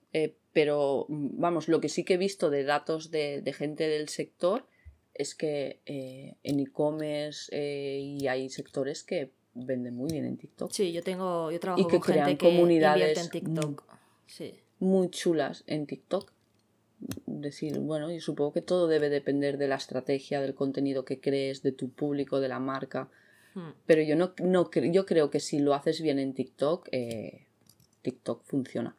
pero vamos, lo que sí que he visto de datos de gente del sector es que en e-commerce y hay sectores que venden muy bien en TikTok. Sí, yo trabajo con gente que crean comunidades en TikTok. Muy chulas en TikTok. Decir, bueno, yo supongo que todo debe depender de la estrategia, del contenido que crees, de tu público, de la marca. Pero yo yo creo que si lo haces bien en TikTok, TikTok funciona.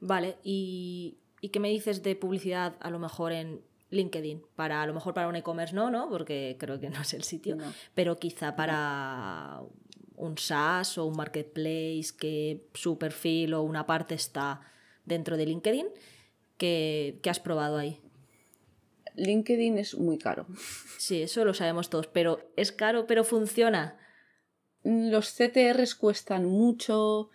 Vale, ¿y qué me dices de publicidad a lo mejor en LinkedIn? A lo mejor para un e-commerce no, porque creo que no es el sitio, pero quizá para un SaaS o un marketplace que su perfil o una parte está dentro de LinkedIn. ¿Qué has probado ahí? LinkedIn es muy caro. Sí, eso lo sabemos todos, pero es caro, pero funciona. Los CTRs cuestan mucho.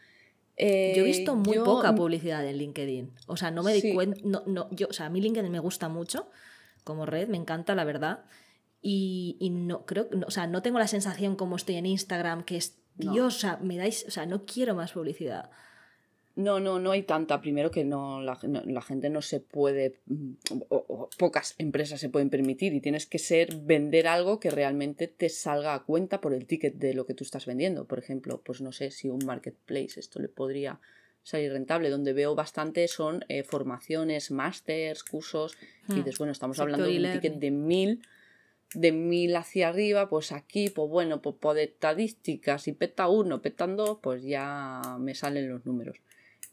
Yo he visto muy poca publicidad en LinkedIn. O sea, no me di cuenta. O sea, a mí LinkedIn me gusta mucho como red, me encanta, la verdad. Y no creo, o sea, no tengo la sensación como estoy en Instagram, que es Dios, o sea, no quiero más publicidad. No hay tanta. Primero que la gente no se puede, o pocas empresas se pueden permitir, y tienes que vender algo que realmente te salga a cuenta por el ticket de lo que tú estás vendiendo. Por ejemplo, pues no sé si un marketplace esto le podría salir rentable. Donde veo bastante son formaciones, másters, cursos, y dices, bueno, estamos hablando de un ticket de 1.000 hacia arriba, pues aquí, pues bueno, pues por estadísticas, y peta 1, petan 2, pues ya me salen los números.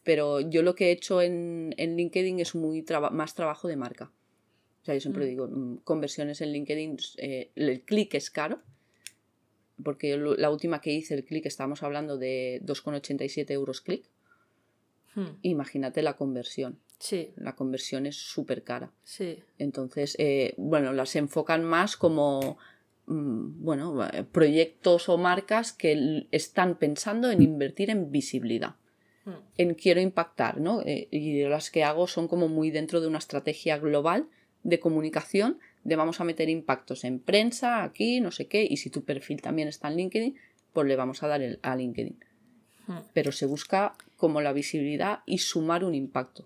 Pero yo lo que he hecho en LinkedIn es más trabajo de marca. O sea, yo siempre digo, conversiones en LinkedIn, el clic es caro, porque la última que hice el clic, estábamos hablando de 2,87 euros clic. Imagínate la conversión. Sí. La conversión es súper cara. Sí. Entonces, bueno, las enfocan más como... bueno, proyectos o marcas que están pensando en invertir en visibilidad. En quiero impactar, ¿no? Y las que hago son como muy dentro de una estrategia global de comunicación, de vamos a meter impactos en prensa, aquí, no sé qué, y si tu perfil también está en LinkedIn, pues le vamos a dar a LinkedIn. Pero se busca como la visibilidad y sumar un impacto.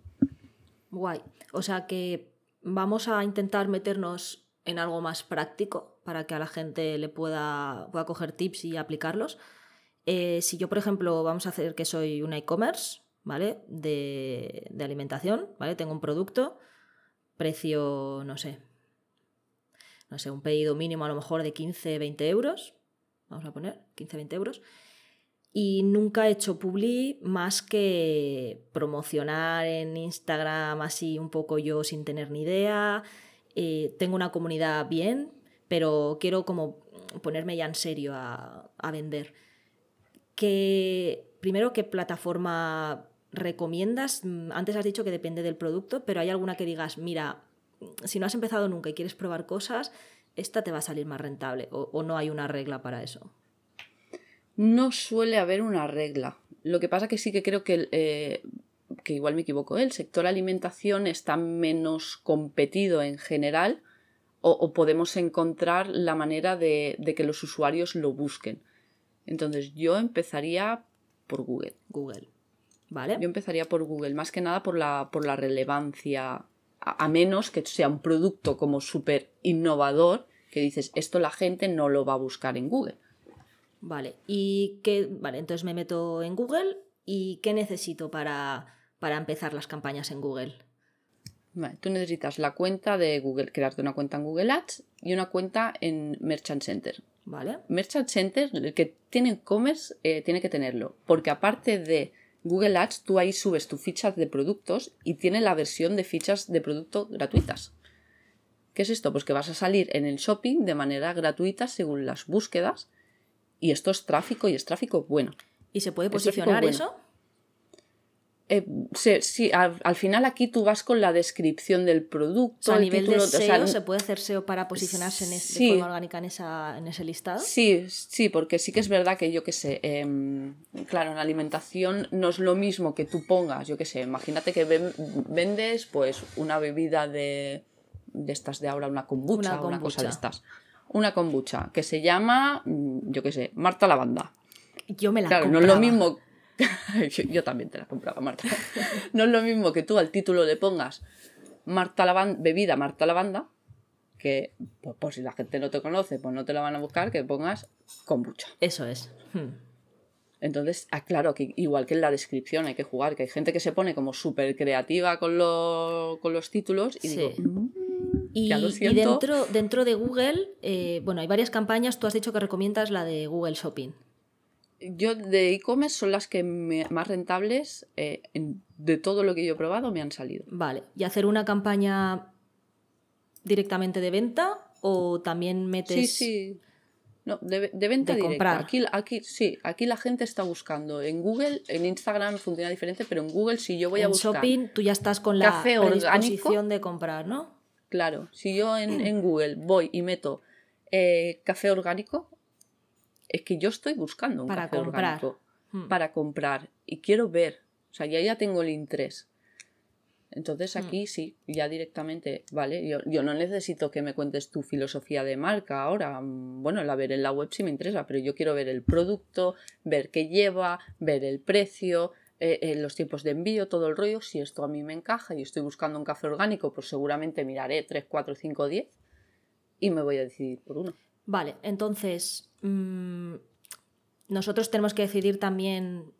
Guay. O sea que vamos a intentar meternos en algo más práctico para que a la gente le pueda coger tips y aplicarlos. Si yo, por ejemplo, vamos a hacer que soy una e-commerce, ¿vale? De alimentación, ¿vale? Tengo un producto, precio, no sé, un pedido mínimo a lo mejor de 15-20 euros, vamos a poner 15-20 euros, y nunca he hecho publi más que promocionar en Instagram así un poco yo sin tener ni idea. Tengo una comunidad bien, pero quiero como ponerme ya en serio a vender. Primero, ¿qué plataforma recomiendas? Antes has dicho que depende del producto, pero ¿hay alguna que digas, mira, si no has empezado nunca y quieres probar cosas, esta te va a salir más rentable? ¿O no hay una regla para eso? No suele haber una regla. Lo que pasa que sí que creo que igual me equivoco, el sector alimentación está menos competido en general, o podemos encontrar la manera de que los usuarios lo busquen. Entonces yo empezaría por Google, ¿vale? Yo empezaría por Google, más que nada por la relevancia, a menos que sea un producto como súper innovador, que dices, esto la gente no lo va a buscar en Google. Vale, entonces me meto en Google, ¿y qué necesito para empezar las campañas en Google? Vale, tú necesitas la cuenta de Google, crearte una cuenta en Google Ads y una cuenta en Merchant Center. ¿Vale? Merchant Center, el que tiene e-commerce tiene que tenerlo, porque aparte de Google Ads, tú ahí subes tus fichas de productos y tiene la versión de fichas de producto gratuitas. ¿Qué es esto? Pues que vas a salir en el shopping de manera gratuita según las búsquedas, y esto es tráfico, y es tráfico bueno. ¿Y se puede posicionar eso? Sí, al final aquí tú vas con la descripción del producto. O sea, a nivel título, de SEO, ¿se puede hacer SEO para posicionarse de forma orgánica en ese listado? Sí, porque sí que es verdad que claro, en alimentación no es lo mismo que tú pongas, imagínate que vendes pues una bebida de estas de ahora, una kombucha. Una cosa de estas. Una kombucha que se llama, Marta Lavanda. Yo me la compraba. No es lo mismo. Yo también te la compraba, Marta. No es lo mismo que tú al título le pongas bebida Marta Lavanda, que por si la gente no te conoce, pues no te la van a buscar, que pongas kombucha. Eso es. Entonces, claro, que igual que en la descripción hay que jugar, que hay gente que se pone como súper creativa con los títulos y digo... Y dentro de Google, hay varias campañas. Tú has dicho que recomiendas la de Google Shopping. Yo de e-commerce son las que más rentables de todo lo que yo he probado me han salido. Vale, ¿y hacer una campaña directamente de venta o también metes...? Sí, no, de venta de directa. Comprar. Aquí la gente está buscando. En Google, en Instagram funciona diferente, pero en Google si yo voy a buscar... En Shopping tú ya estás con la predisposición de comprar, ¿no? Claro, si yo en Google voy y meto café orgánico... Es que yo estoy buscando un café orgánico para comprar y quiero ver, ya tengo el interés. Entonces aquí ya directamente, vale, yo no necesito que me cuentes tu filosofía de marca ahora, la veré en la web si me interesa, pero yo quiero ver el producto, ver qué lleva, ver el precio, los tiempos de envío, todo el rollo. Si esto a mí me encaja y estoy buscando un café orgánico, pues seguramente miraré 3, 4, 5, 10 y me voy a decidir por uno. Vale, entonces nosotros tenemos que decidir también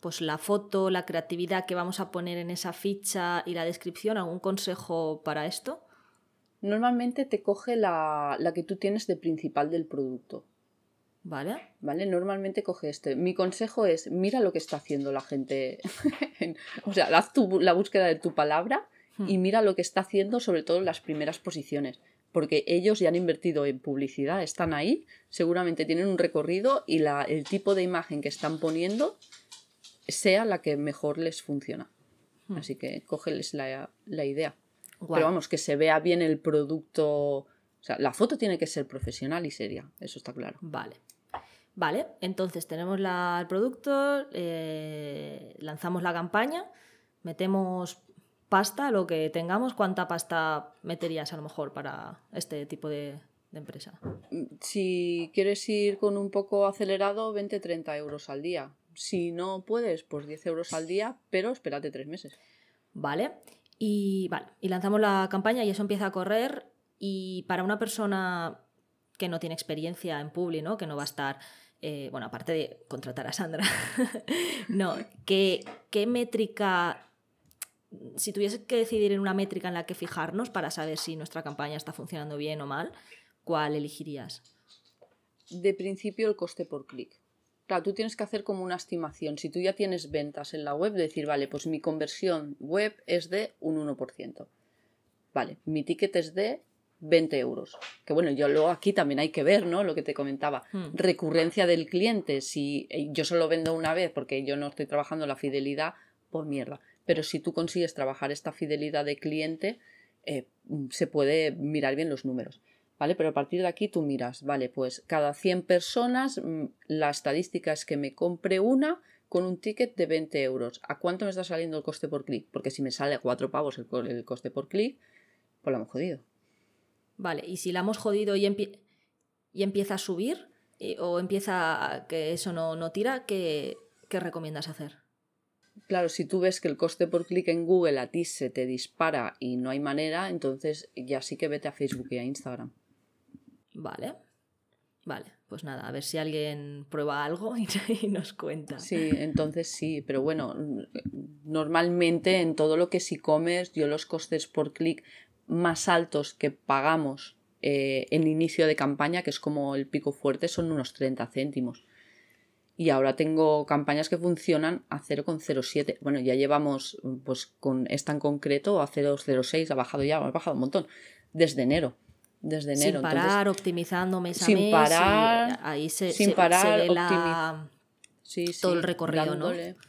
pues la foto, la creatividad que vamos a poner en esa ficha y la descripción. ¿Algún consejo para esto? Normalmente te coge la que tú tienes de principal del producto. Vale, normalmente coge este. Mi consejo es, mira lo que está haciendo la gente. Haz la búsqueda de tu palabra y mira lo que está haciendo, sobre todo en las primeras posiciones. Porque ellos ya han invertido en publicidad, están ahí, seguramente tienen un recorrido y el tipo de imagen que están poniendo sea la que mejor les funciona. Así que cógeles la idea. Wow. Pero que se vea bien el producto. La foto tiene que ser profesional y seria, eso está claro. Vale, entonces tenemos el producto, lanzamos la campaña, metemos... pasta, lo que tengamos. ¿Cuánta pasta meterías a lo mejor para este tipo de de empresa? Si quieres ir con un poco acelerado, 20-30 euros al día. Si no puedes, pues 10 euros al día, pero espérate 3 meses. Vale, y lanzamos la campaña y eso empieza a correr. Y para una persona que no tiene experiencia en Publi, ¿no? Que no va a estar... bueno, aparte de contratar a Sandra, no, ¿qué métrica... Si tuviese que decidir en una métrica en la que fijarnos para saber si nuestra campaña está funcionando bien o mal, ¿cuál elegirías? De principio, el coste por clic. Claro, tú tienes que hacer como una estimación. Si tú ya tienes ventas en la web, decir, vale, pues mi conversión web es de un 1%. Vale, mi ticket es de 20 euros. Que bueno, yo luego aquí también hay que ver, ¿no? Lo que te comentaba. Recurrencia del cliente. Si yo solo vendo una vez porque yo no estoy trabajando la fidelidad, pues mierda. Pero si tú consigues trabajar esta fidelidad de cliente, se puede mirar bien los números, ¿vale? Pero a partir de aquí tú miras, vale, pues cada 100 personas, la estadística es que me compre una con un ticket de 20 euros. ¿A cuánto me está saliendo el coste por clic? Porque si me sale a 4 pavos el coste por clic, pues la hemos jodido. Vale, y si la hemos jodido y empieza a subir, o empieza a que eso no tira, ¿qué recomiendas hacer? Claro, si tú ves que el coste por clic en Google a ti se te dispara y no hay manera, entonces ya sí que vete a Facebook y a Instagram. Vale, pues nada, a ver si alguien prueba algo y nos cuenta. Sí, entonces sí, pero bueno, normalmente en todo lo que es e-commerce, yo los costes por clic más altos que pagamos en inicio de campaña, que es como el pico fuerte, son unos 30 céntimos. Y ahora tengo campañas que funcionan a 0,07. Bueno, ya llevamos, pues con esta en concreto, a 0,06, ha bajado un montón. Desde enero. Sin parar, entonces, optimizando mes a sin mes. Parar, ahí se ve la... sí, todo el recorrido, dándole, ¿no?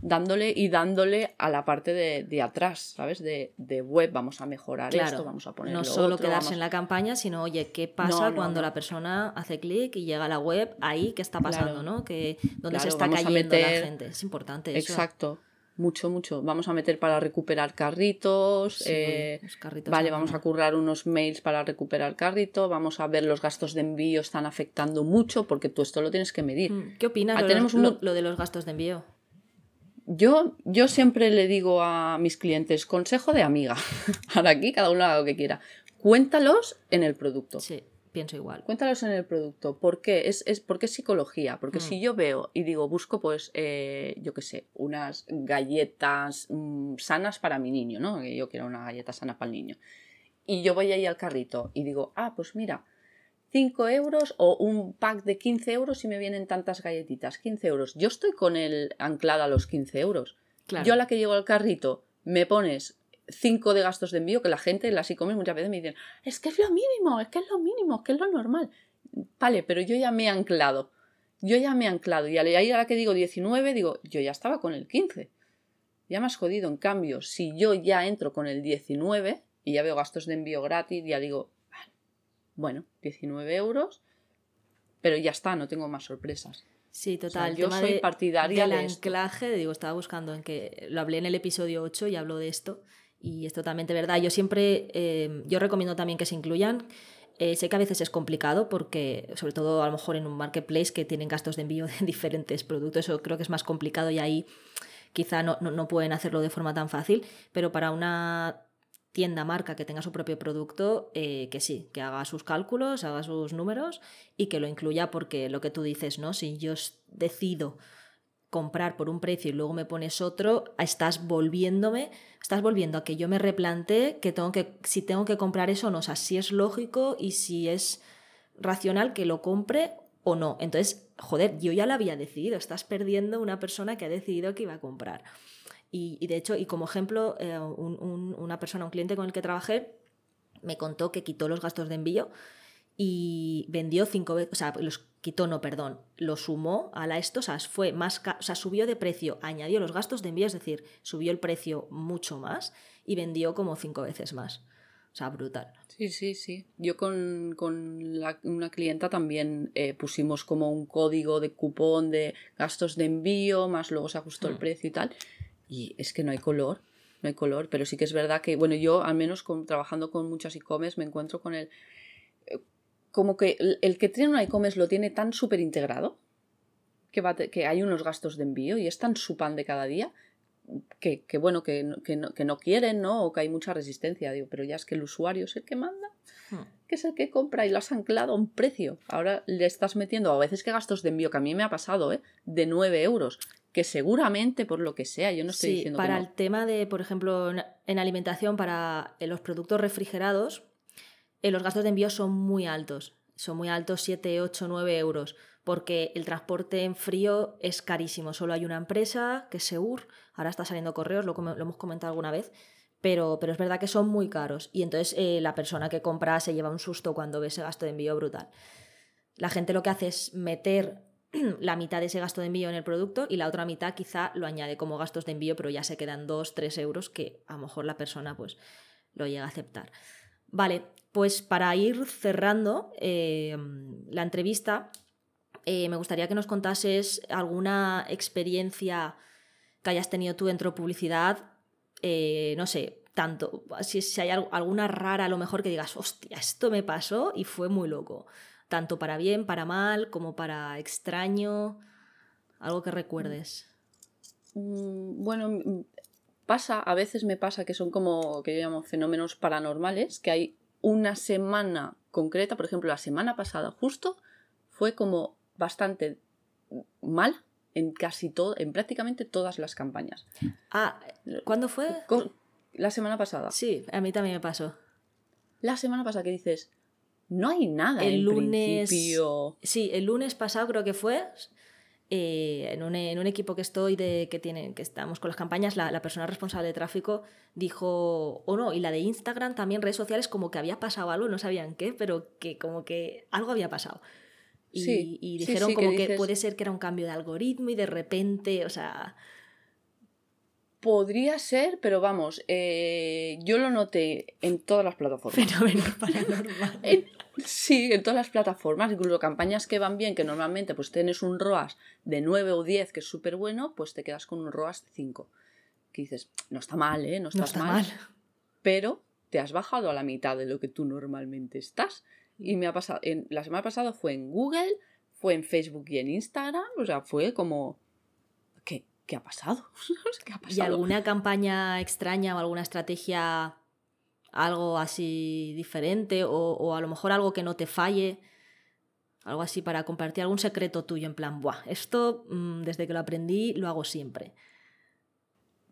Dándole a la parte de atrás, ¿sabes? De web, vamos a mejorar, claro, esto, vamos a ponerlo. No solo otro, quedarse en la campaña, sino, oye, ¿qué pasa cuando la persona hace clic y llega a la web? Ahí, ¿qué está pasando, no? ¿Dónde se está cayendo la gente? Es importante eso. Exacto. Mucho. Vamos a meter para recuperar carritos, sí, los carritos. Vale, vamos a currar unos mails para recuperar carrito, vamos a ver los gastos de envío están afectando mucho, porque tú esto lo tienes que medir. ¿Qué opinas lo de los gastos de envío? Yo siempre le digo a mis clientes, consejo de amiga, ahora aquí cada uno haga lo que quiera, cuéntalos en el producto. Sí. Pienso igual. Cuéntalos en el producto. ¿Por qué? Porque es psicología. Porque si yo veo y digo, busco, pues, yo qué sé, unas galletas sanas para mi niño, ¿no? Que yo quiero una galleta sana para el niño. Y yo voy ahí al carrito y digo, pues mira, 5 euros o un pack de 15 euros y me vienen tantas galletitas. 15 euros. Yo estoy con el anclada a los 15 euros. Claro. Yo a la que llego al carrito me pones 5 de gastos de envío, que la gente en las e-commerce muchas veces me dicen, es que es lo mínimo, es que es lo normal. Vale, pero yo ya me he anclado, y ahí ahora que digo 19, digo, yo ya estaba con el 15, ya me has jodido. En cambio, si yo ya entro con el 19 y ya veo gastos de envío gratis, ya digo, vale, bueno, 19 euros, pero ya está, no tengo más sorpresas. Sí, total. O sea, yo soy partidaria del anclaje, digo, estaba buscando en que lo hablé en el episodio 8 y hablo de esto. Y es totalmente verdad. Yo siempre, yo recomiendo también que se incluyan. Sé que a veces es complicado porque, sobre todo a lo mejor en un marketplace que tienen gastos de envío de diferentes productos, eso creo que es más complicado y ahí quizá no pueden hacerlo de forma tan fácil, pero para una tienda, marca que tenga su propio producto, que sí, que haga sus cálculos, haga sus números y que lo incluya, porque lo que tú dices, ¿no? Si yo decido comprar por un precio y luego me pones otro, estás volviendo a que yo me replantee que si tengo que comprar eso o no, o sea, si es lógico y si es racional que lo compre o no. Entonces, joder, yo ya lo había decidido, estás perdiendo una persona que ha decidido que iba a comprar. Y de hecho, y como ejemplo, un cliente con el que trabajé me contó que quitó los gastos de envío y vendió 5 veces, o sea, los quitó, no, perdón, lo sumó a esto, o sea, fue más, o sea, subió de precio, añadió los gastos de envío, es decir, subió el precio mucho más y vendió como 5 veces más. O sea, brutal. Sí. Yo con una clienta también pusimos como un código de cupón de gastos de envío, más luego se ajustó el precio y tal. Y es que no hay color, pero sí que es verdad que, bueno, yo al menos trabajando con muchas e-commerce me encuentro con el como que el que tiene un e-commerce lo tiene tan súper integrado que hay unos gastos de envío y es tan su pan de cada día que no quieren, ¿no? O que hay mucha resistencia. Digo, pero ya es que el usuario es el que manda, que es el que compra y lo has anclado a un precio. Ahora le estás metiendo a veces que gastos de envío, que a mí me ha pasado, de 9 euros, que seguramente por lo que sea, yo no estoy diciendo para que no. El tema de, por ejemplo, en alimentación, para los productos refrigerados, los gastos de envío son muy altos. Son muy altos, 7, 8, 9 euros, porque el transporte en frío es carísimo. Solo hay una empresa, que es Seur, ahora está saliendo correos, lo hemos comentado alguna vez, pero es verdad que son muy caros. Y entonces la persona que compra se lleva un susto cuando ve ese gasto de envío brutal. La gente lo que hace es meter la mitad de ese gasto de envío en el producto y la otra mitad quizá lo añade como gastos de envío, pero ya se quedan 2, 3 euros que a lo mejor la persona pues lo llega a aceptar. Vale, pues para ir cerrando la entrevista, me gustaría que nos contases alguna experiencia que hayas tenido tú dentro de publicidad, no sé, tanto, si hay alguna rara a lo mejor que digas, hostia, esto me pasó y fue muy loco, tanto para bien, para mal, como para extraño, algo que recuerdes. Bueno, a veces me pasa que son como, que yo llamo fenómenos paranormales, que hay una semana concreta, por ejemplo, la semana pasada justo fue como bastante mal en casi todo, en prácticamente todas las campañas. Ah, ¿cuándo fue? La semana pasada. Sí, a mí también me pasó. La semana pasada que dices, no hay nada el en lunes, principio. Sí, el lunes pasado creo que fue. En un equipo que estoy que estamos con las campañas, la persona responsable de tráfico dijo, y la de Instagram también, redes sociales, como que había pasado algo, no sabían qué, pero que como que algo había pasado. Y dijeron que puede ser que era un cambio de algoritmo y de repente, o sea... Podría ser, pero vamos, yo lo noté en todas las plataformas. Fenómeno paranormal. Sí, en todas las plataformas, incluso campañas que van bien, que normalmente pues tienes un ROAS de 9 o 10, que es súper bueno, pues te quedas con un ROAS de 5. Que dices, no está mal, no está mal. Pero te has bajado a la mitad de lo que tú normalmente estás. Y me ha pasado, la semana pasada fue en Google, fue en Facebook y en Instagram, o sea, fue como... ¿Qué ha pasado? ¿Y alguna campaña extraña o alguna estrategia, algo así diferente o a lo mejor algo que no te falle? Algo así para compartir, algún secreto tuyo en plan, buah, esto desde que lo aprendí lo hago siempre.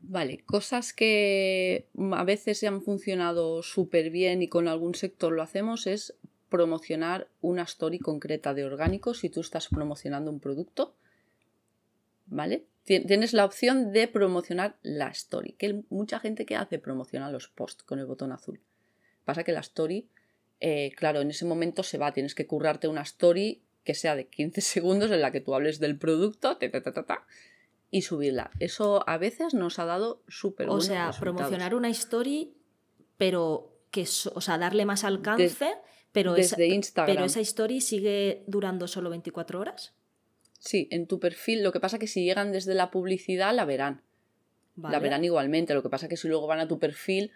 Vale, cosas que a veces han funcionado súper bien y con algún sector lo hacemos es promocionar una story concreta de orgánico si tú estás promocionando un producto, ¿vale? Tienes la opción de promocionar la story, que mucha gente que hace promociona los posts con el botón azul. Pasa que la story, claro, en ese momento se va, tienes que currarte una story que sea de 15 segundos en la que tú hables del producto y subirla. Eso a veces nos ha dado súper buenos resultados. O sea, promocionar una story, pero que, o sea, darle más alcance, desde Instagram. Pero esa story sigue durando solo 24 horas. Sí, en tu perfil. Lo que pasa es que si llegan desde la publicidad la verán. Vale. La verán igualmente. Lo que pasa es que si luego van a tu perfil...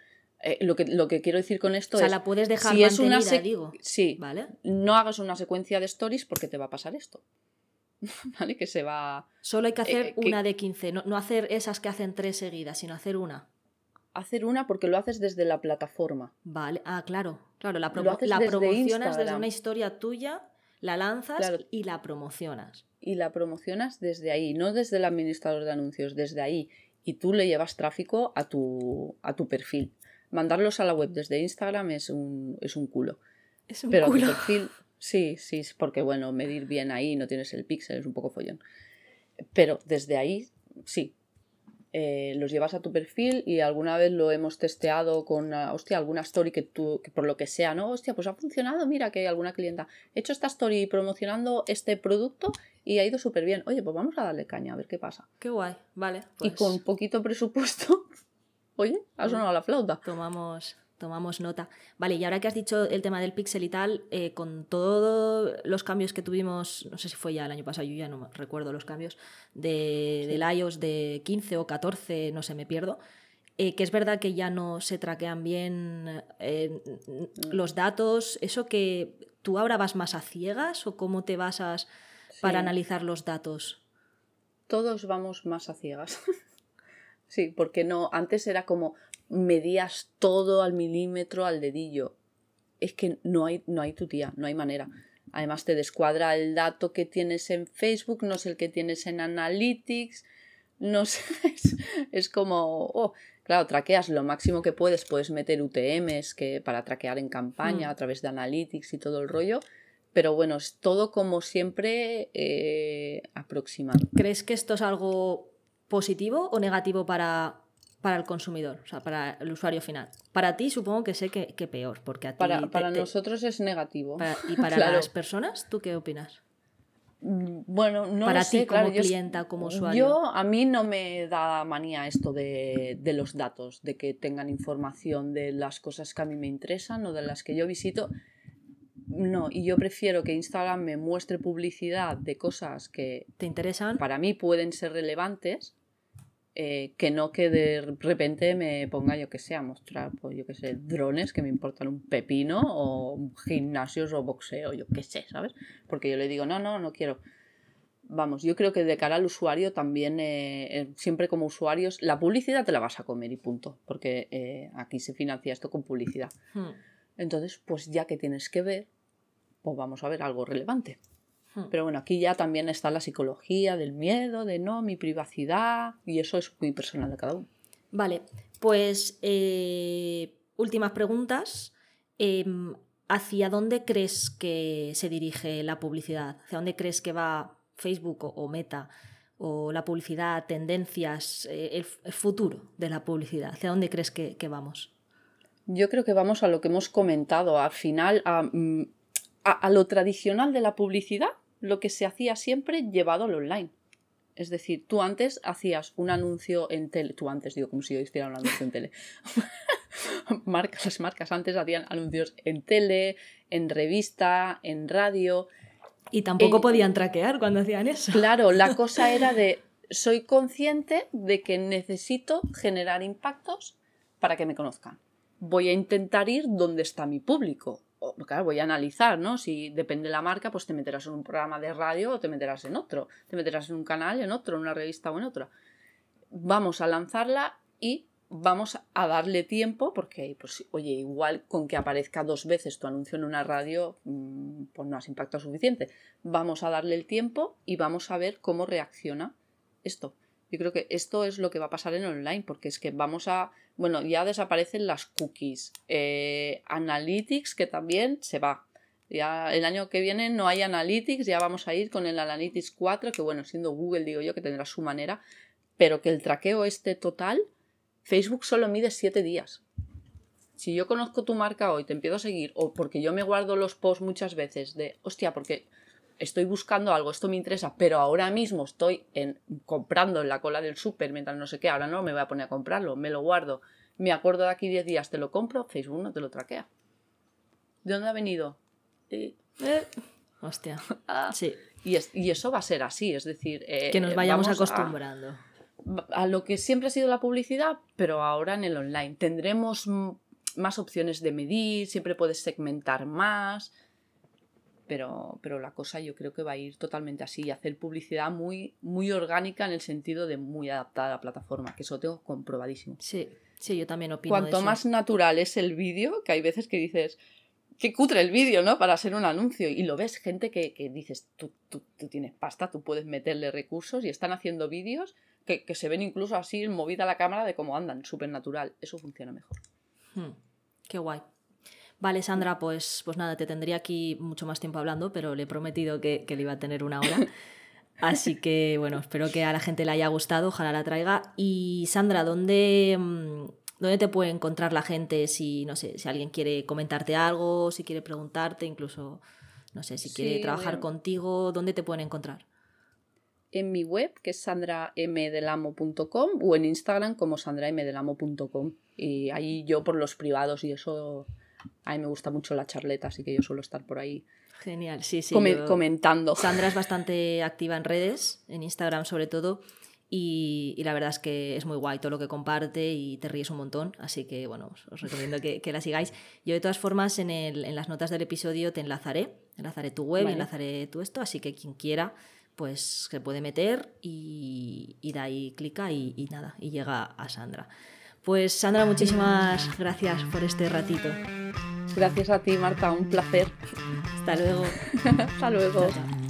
lo que quiero decir con esto es... O sea, la puedes dejar si mantenida, digo. Sí. ¿Vale? No hagas una secuencia de stories porque te va a pasar esto. ¿Vale? Que se va... Solo hay que hacer una de 15. No hacer esas que hacen 3 seguidas, sino hacer una. Hacer una porque lo haces desde la plataforma. Vale. Ah, claro. Claro, la promocionas Instagram. Desde una historia tuya, la lanzas y la promocionas. Y la promocionas desde ahí, no desde el administrador de anuncios, desde ahí. Y tú le llevas tráfico a tu perfil. Mandarlos a la web desde Instagram es un culo. Es un culo. Pero a tu perfil, sí, porque bueno, medir bien ahí, no tienes el píxel, es un poco follón. Pero desde ahí, sí. Los llevas a tu perfil y alguna vez lo hemos testeado con alguna story que por lo que sea, ¿no? Hostia, pues ha funcionado, mira que hay alguna clienta. He hecho esta story promocionando este producto y ha ido súper bien. Oye, pues vamos a darle caña, a ver qué pasa. Qué guay, vale. Pues... Y con poquito presupuesto, oye, ha sonado la flauta. Tomamos nota. Vale, y ahora que has dicho el tema del píxel y tal, con todos los cambios que tuvimos, no sé si fue ya el año pasado, yo ya no recuerdo los cambios, del iOS de 15 o 14, no sé, me pierdo, que es verdad que ya no se traquean bien los datos, eso que ¿Tú ahora vas más a ciegas o cómo te basas para analizar los datos? Todos vamos más a ciegas. Sí, porque no, antes era como medías todo al milímetro, al dedillo. Es que no hay tutía, no hay manera. Además te descuadra el dato que tienes en Facebook, no es el que tienes en Analytics, no sé, es como... Oh, claro, traqueas lo máximo que puedes, puedes meter UTMs que, para traquear en campaña a través de Analytics y todo el rollo, pero bueno, es todo como siempre aproximado. ¿Crees que esto es algo positivo o negativo para el consumidor, o sea, para el usuario final? Para ti supongo que sé que peor, porque a ti... Para nosotros es negativo. ¿Y para las personas? ¿Tú qué opinas? Bueno, no lo sé, claro. Para ti como clienta, como usuario. A mí no me da manía esto de los datos, de que tengan información de las cosas que a mí me interesan o de las que yo visito. No, y yo prefiero que Instagram me muestre publicidad de cosas que te interesan, para mí pueden ser relevantes, que no que de repente me ponga, yo que sé, a mostrar, pues yo que sé, drones que me importan un pepino o gimnasios o boxeo, yo que sé, ¿sabes? Porque yo le digo, no quiero. Vamos, yo creo que de cara al usuario también, siempre como usuarios, la publicidad te la vas a comer y punto, porque aquí se financia esto con publicidad. Entonces, pues ya que tienes que ver, pues vamos a ver algo relevante. Pero bueno, aquí ya también está la psicología del miedo, de no, mi privacidad, y eso es muy personal de cada uno. Vale, pues últimas preguntas. ¿Hacia dónde crees que se dirige la publicidad? ¿Hacia dónde crees que va Facebook o Meta? ¿O la publicidad, tendencias, el futuro de la publicidad? ¿Hacia dónde crees que vamos? Yo creo que vamos a lo que hemos comentado, al final a lo tradicional de la publicidad, lo que se hacía siempre llevado al online. Es decir, tú antes hacías un anuncio en tele. Tú antes, digo, como si yo hiciera un anuncio en tele. Las marcas antes hacían anuncios en tele, en revista, en radio. Y tampoco podían traquear cuando hacían eso. Claro, la cosa era de, soy consciente de que necesito generar impactos para que me conozcan. Voy a intentar ir donde está mi público. Claro, voy a analizar, ¿no? Si depende de la marca, pues te meterás en un programa de radio o te meterás en otro, te meterás en un canal, en otro, en una revista o en otra. Vamos a lanzarla y vamos a darle tiempo porque, pues, oye, igual con que aparezca 2 veces tu anuncio en una radio, pues no has impactado suficiente. Vamos a darle el tiempo y vamos a ver cómo reacciona esto. Yo creo que esto es lo que va a pasar en online, porque es que vamos a... Bueno, ya desaparecen las cookies. Analytics, que también se va. Ya el año que viene no hay Analytics, ya vamos a ir con el Analytics 4, que bueno, siendo Google, digo yo, que tendrá su manera, pero que el traqueo este total, Facebook solo mide 7 días. Si yo conozco tu marca hoy, te empiezo a seguir, o porque yo me guardo los posts muchas veces de, hostia, porque... estoy buscando algo, esto me interesa, pero ahora mismo estoy comprando en la cola del súper, mientras no sé qué, ahora no me voy a poner a comprarlo, me lo guardo, me acuerdo de aquí 10 días, te lo compro, Facebook no te lo traquea. ¿De dónde ha venido? Hostia. Sí. Y eso va a ser así, es decir... que nos vayamos acostumbrando. A lo que siempre ha sido la publicidad, pero ahora en el online. Tendremos más opciones de medir, siempre puedes segmentar más... Pero la cosa yo creo que va a ir totalmente así, y hacer publicidad muy, muy orgánica en el sentido de muy adaptada a la plataforma, que eso tengo comprobadísimo. Sí, sí, yo también opino cuanto de eso. Más natural es el vídeo, que hay veces que dices, qué cutre el vídeo, ¿no? Para hacer un anuncio, y lo ves, gente que dices, tú tienes pasta, tú puedes meterle recursos, y están haciendo vídeos que se ven incluso así, movida la cámara de cómo andan, súper natural, eso funciona mejor. Qué guay. Vale, Sandra, pues nada, te tendría aquí mucho más tiempo hablando, pero le he prometido que le iba a tener una hora. Así que, bueno, espero que a la gente le haya gustado, ojalá la traiga. Y, Sandra, ¿dónde te puede encontrar la gente si, no sé, si alguien quiere comentarte algo, si quiere preguntarte, incluso, no sé, si quiere trabajar contigo, ¿dónde te pueden encontrar? En mi web, que es sandramdelamo.com, o en Instagram como sandramdelamo.com. Y ahí yo por los privados y eso... A mí me gusta mucho la charleta, así que yo suelo estar por ahí. Genial, sí, sí. Comentando. Sandra es bastante activa en redes, en Instagram sobre todo, Y la verdad es que es muy guay todo lo que comparte y te ríes un montón, así que bueno, os recomiendo que la sigáis. Yo de todas formas en las notas del episodio te enlazaré tu web, vale, enlazaré tu esto, así que quien quiera pues se puede meter y da ahí, clica y nada, y llega a Sandra. Pues Sandra, muchísimas gracias por este ratito. Gracias a ti, Marta, un placer. Hasta luego. Hasta luego.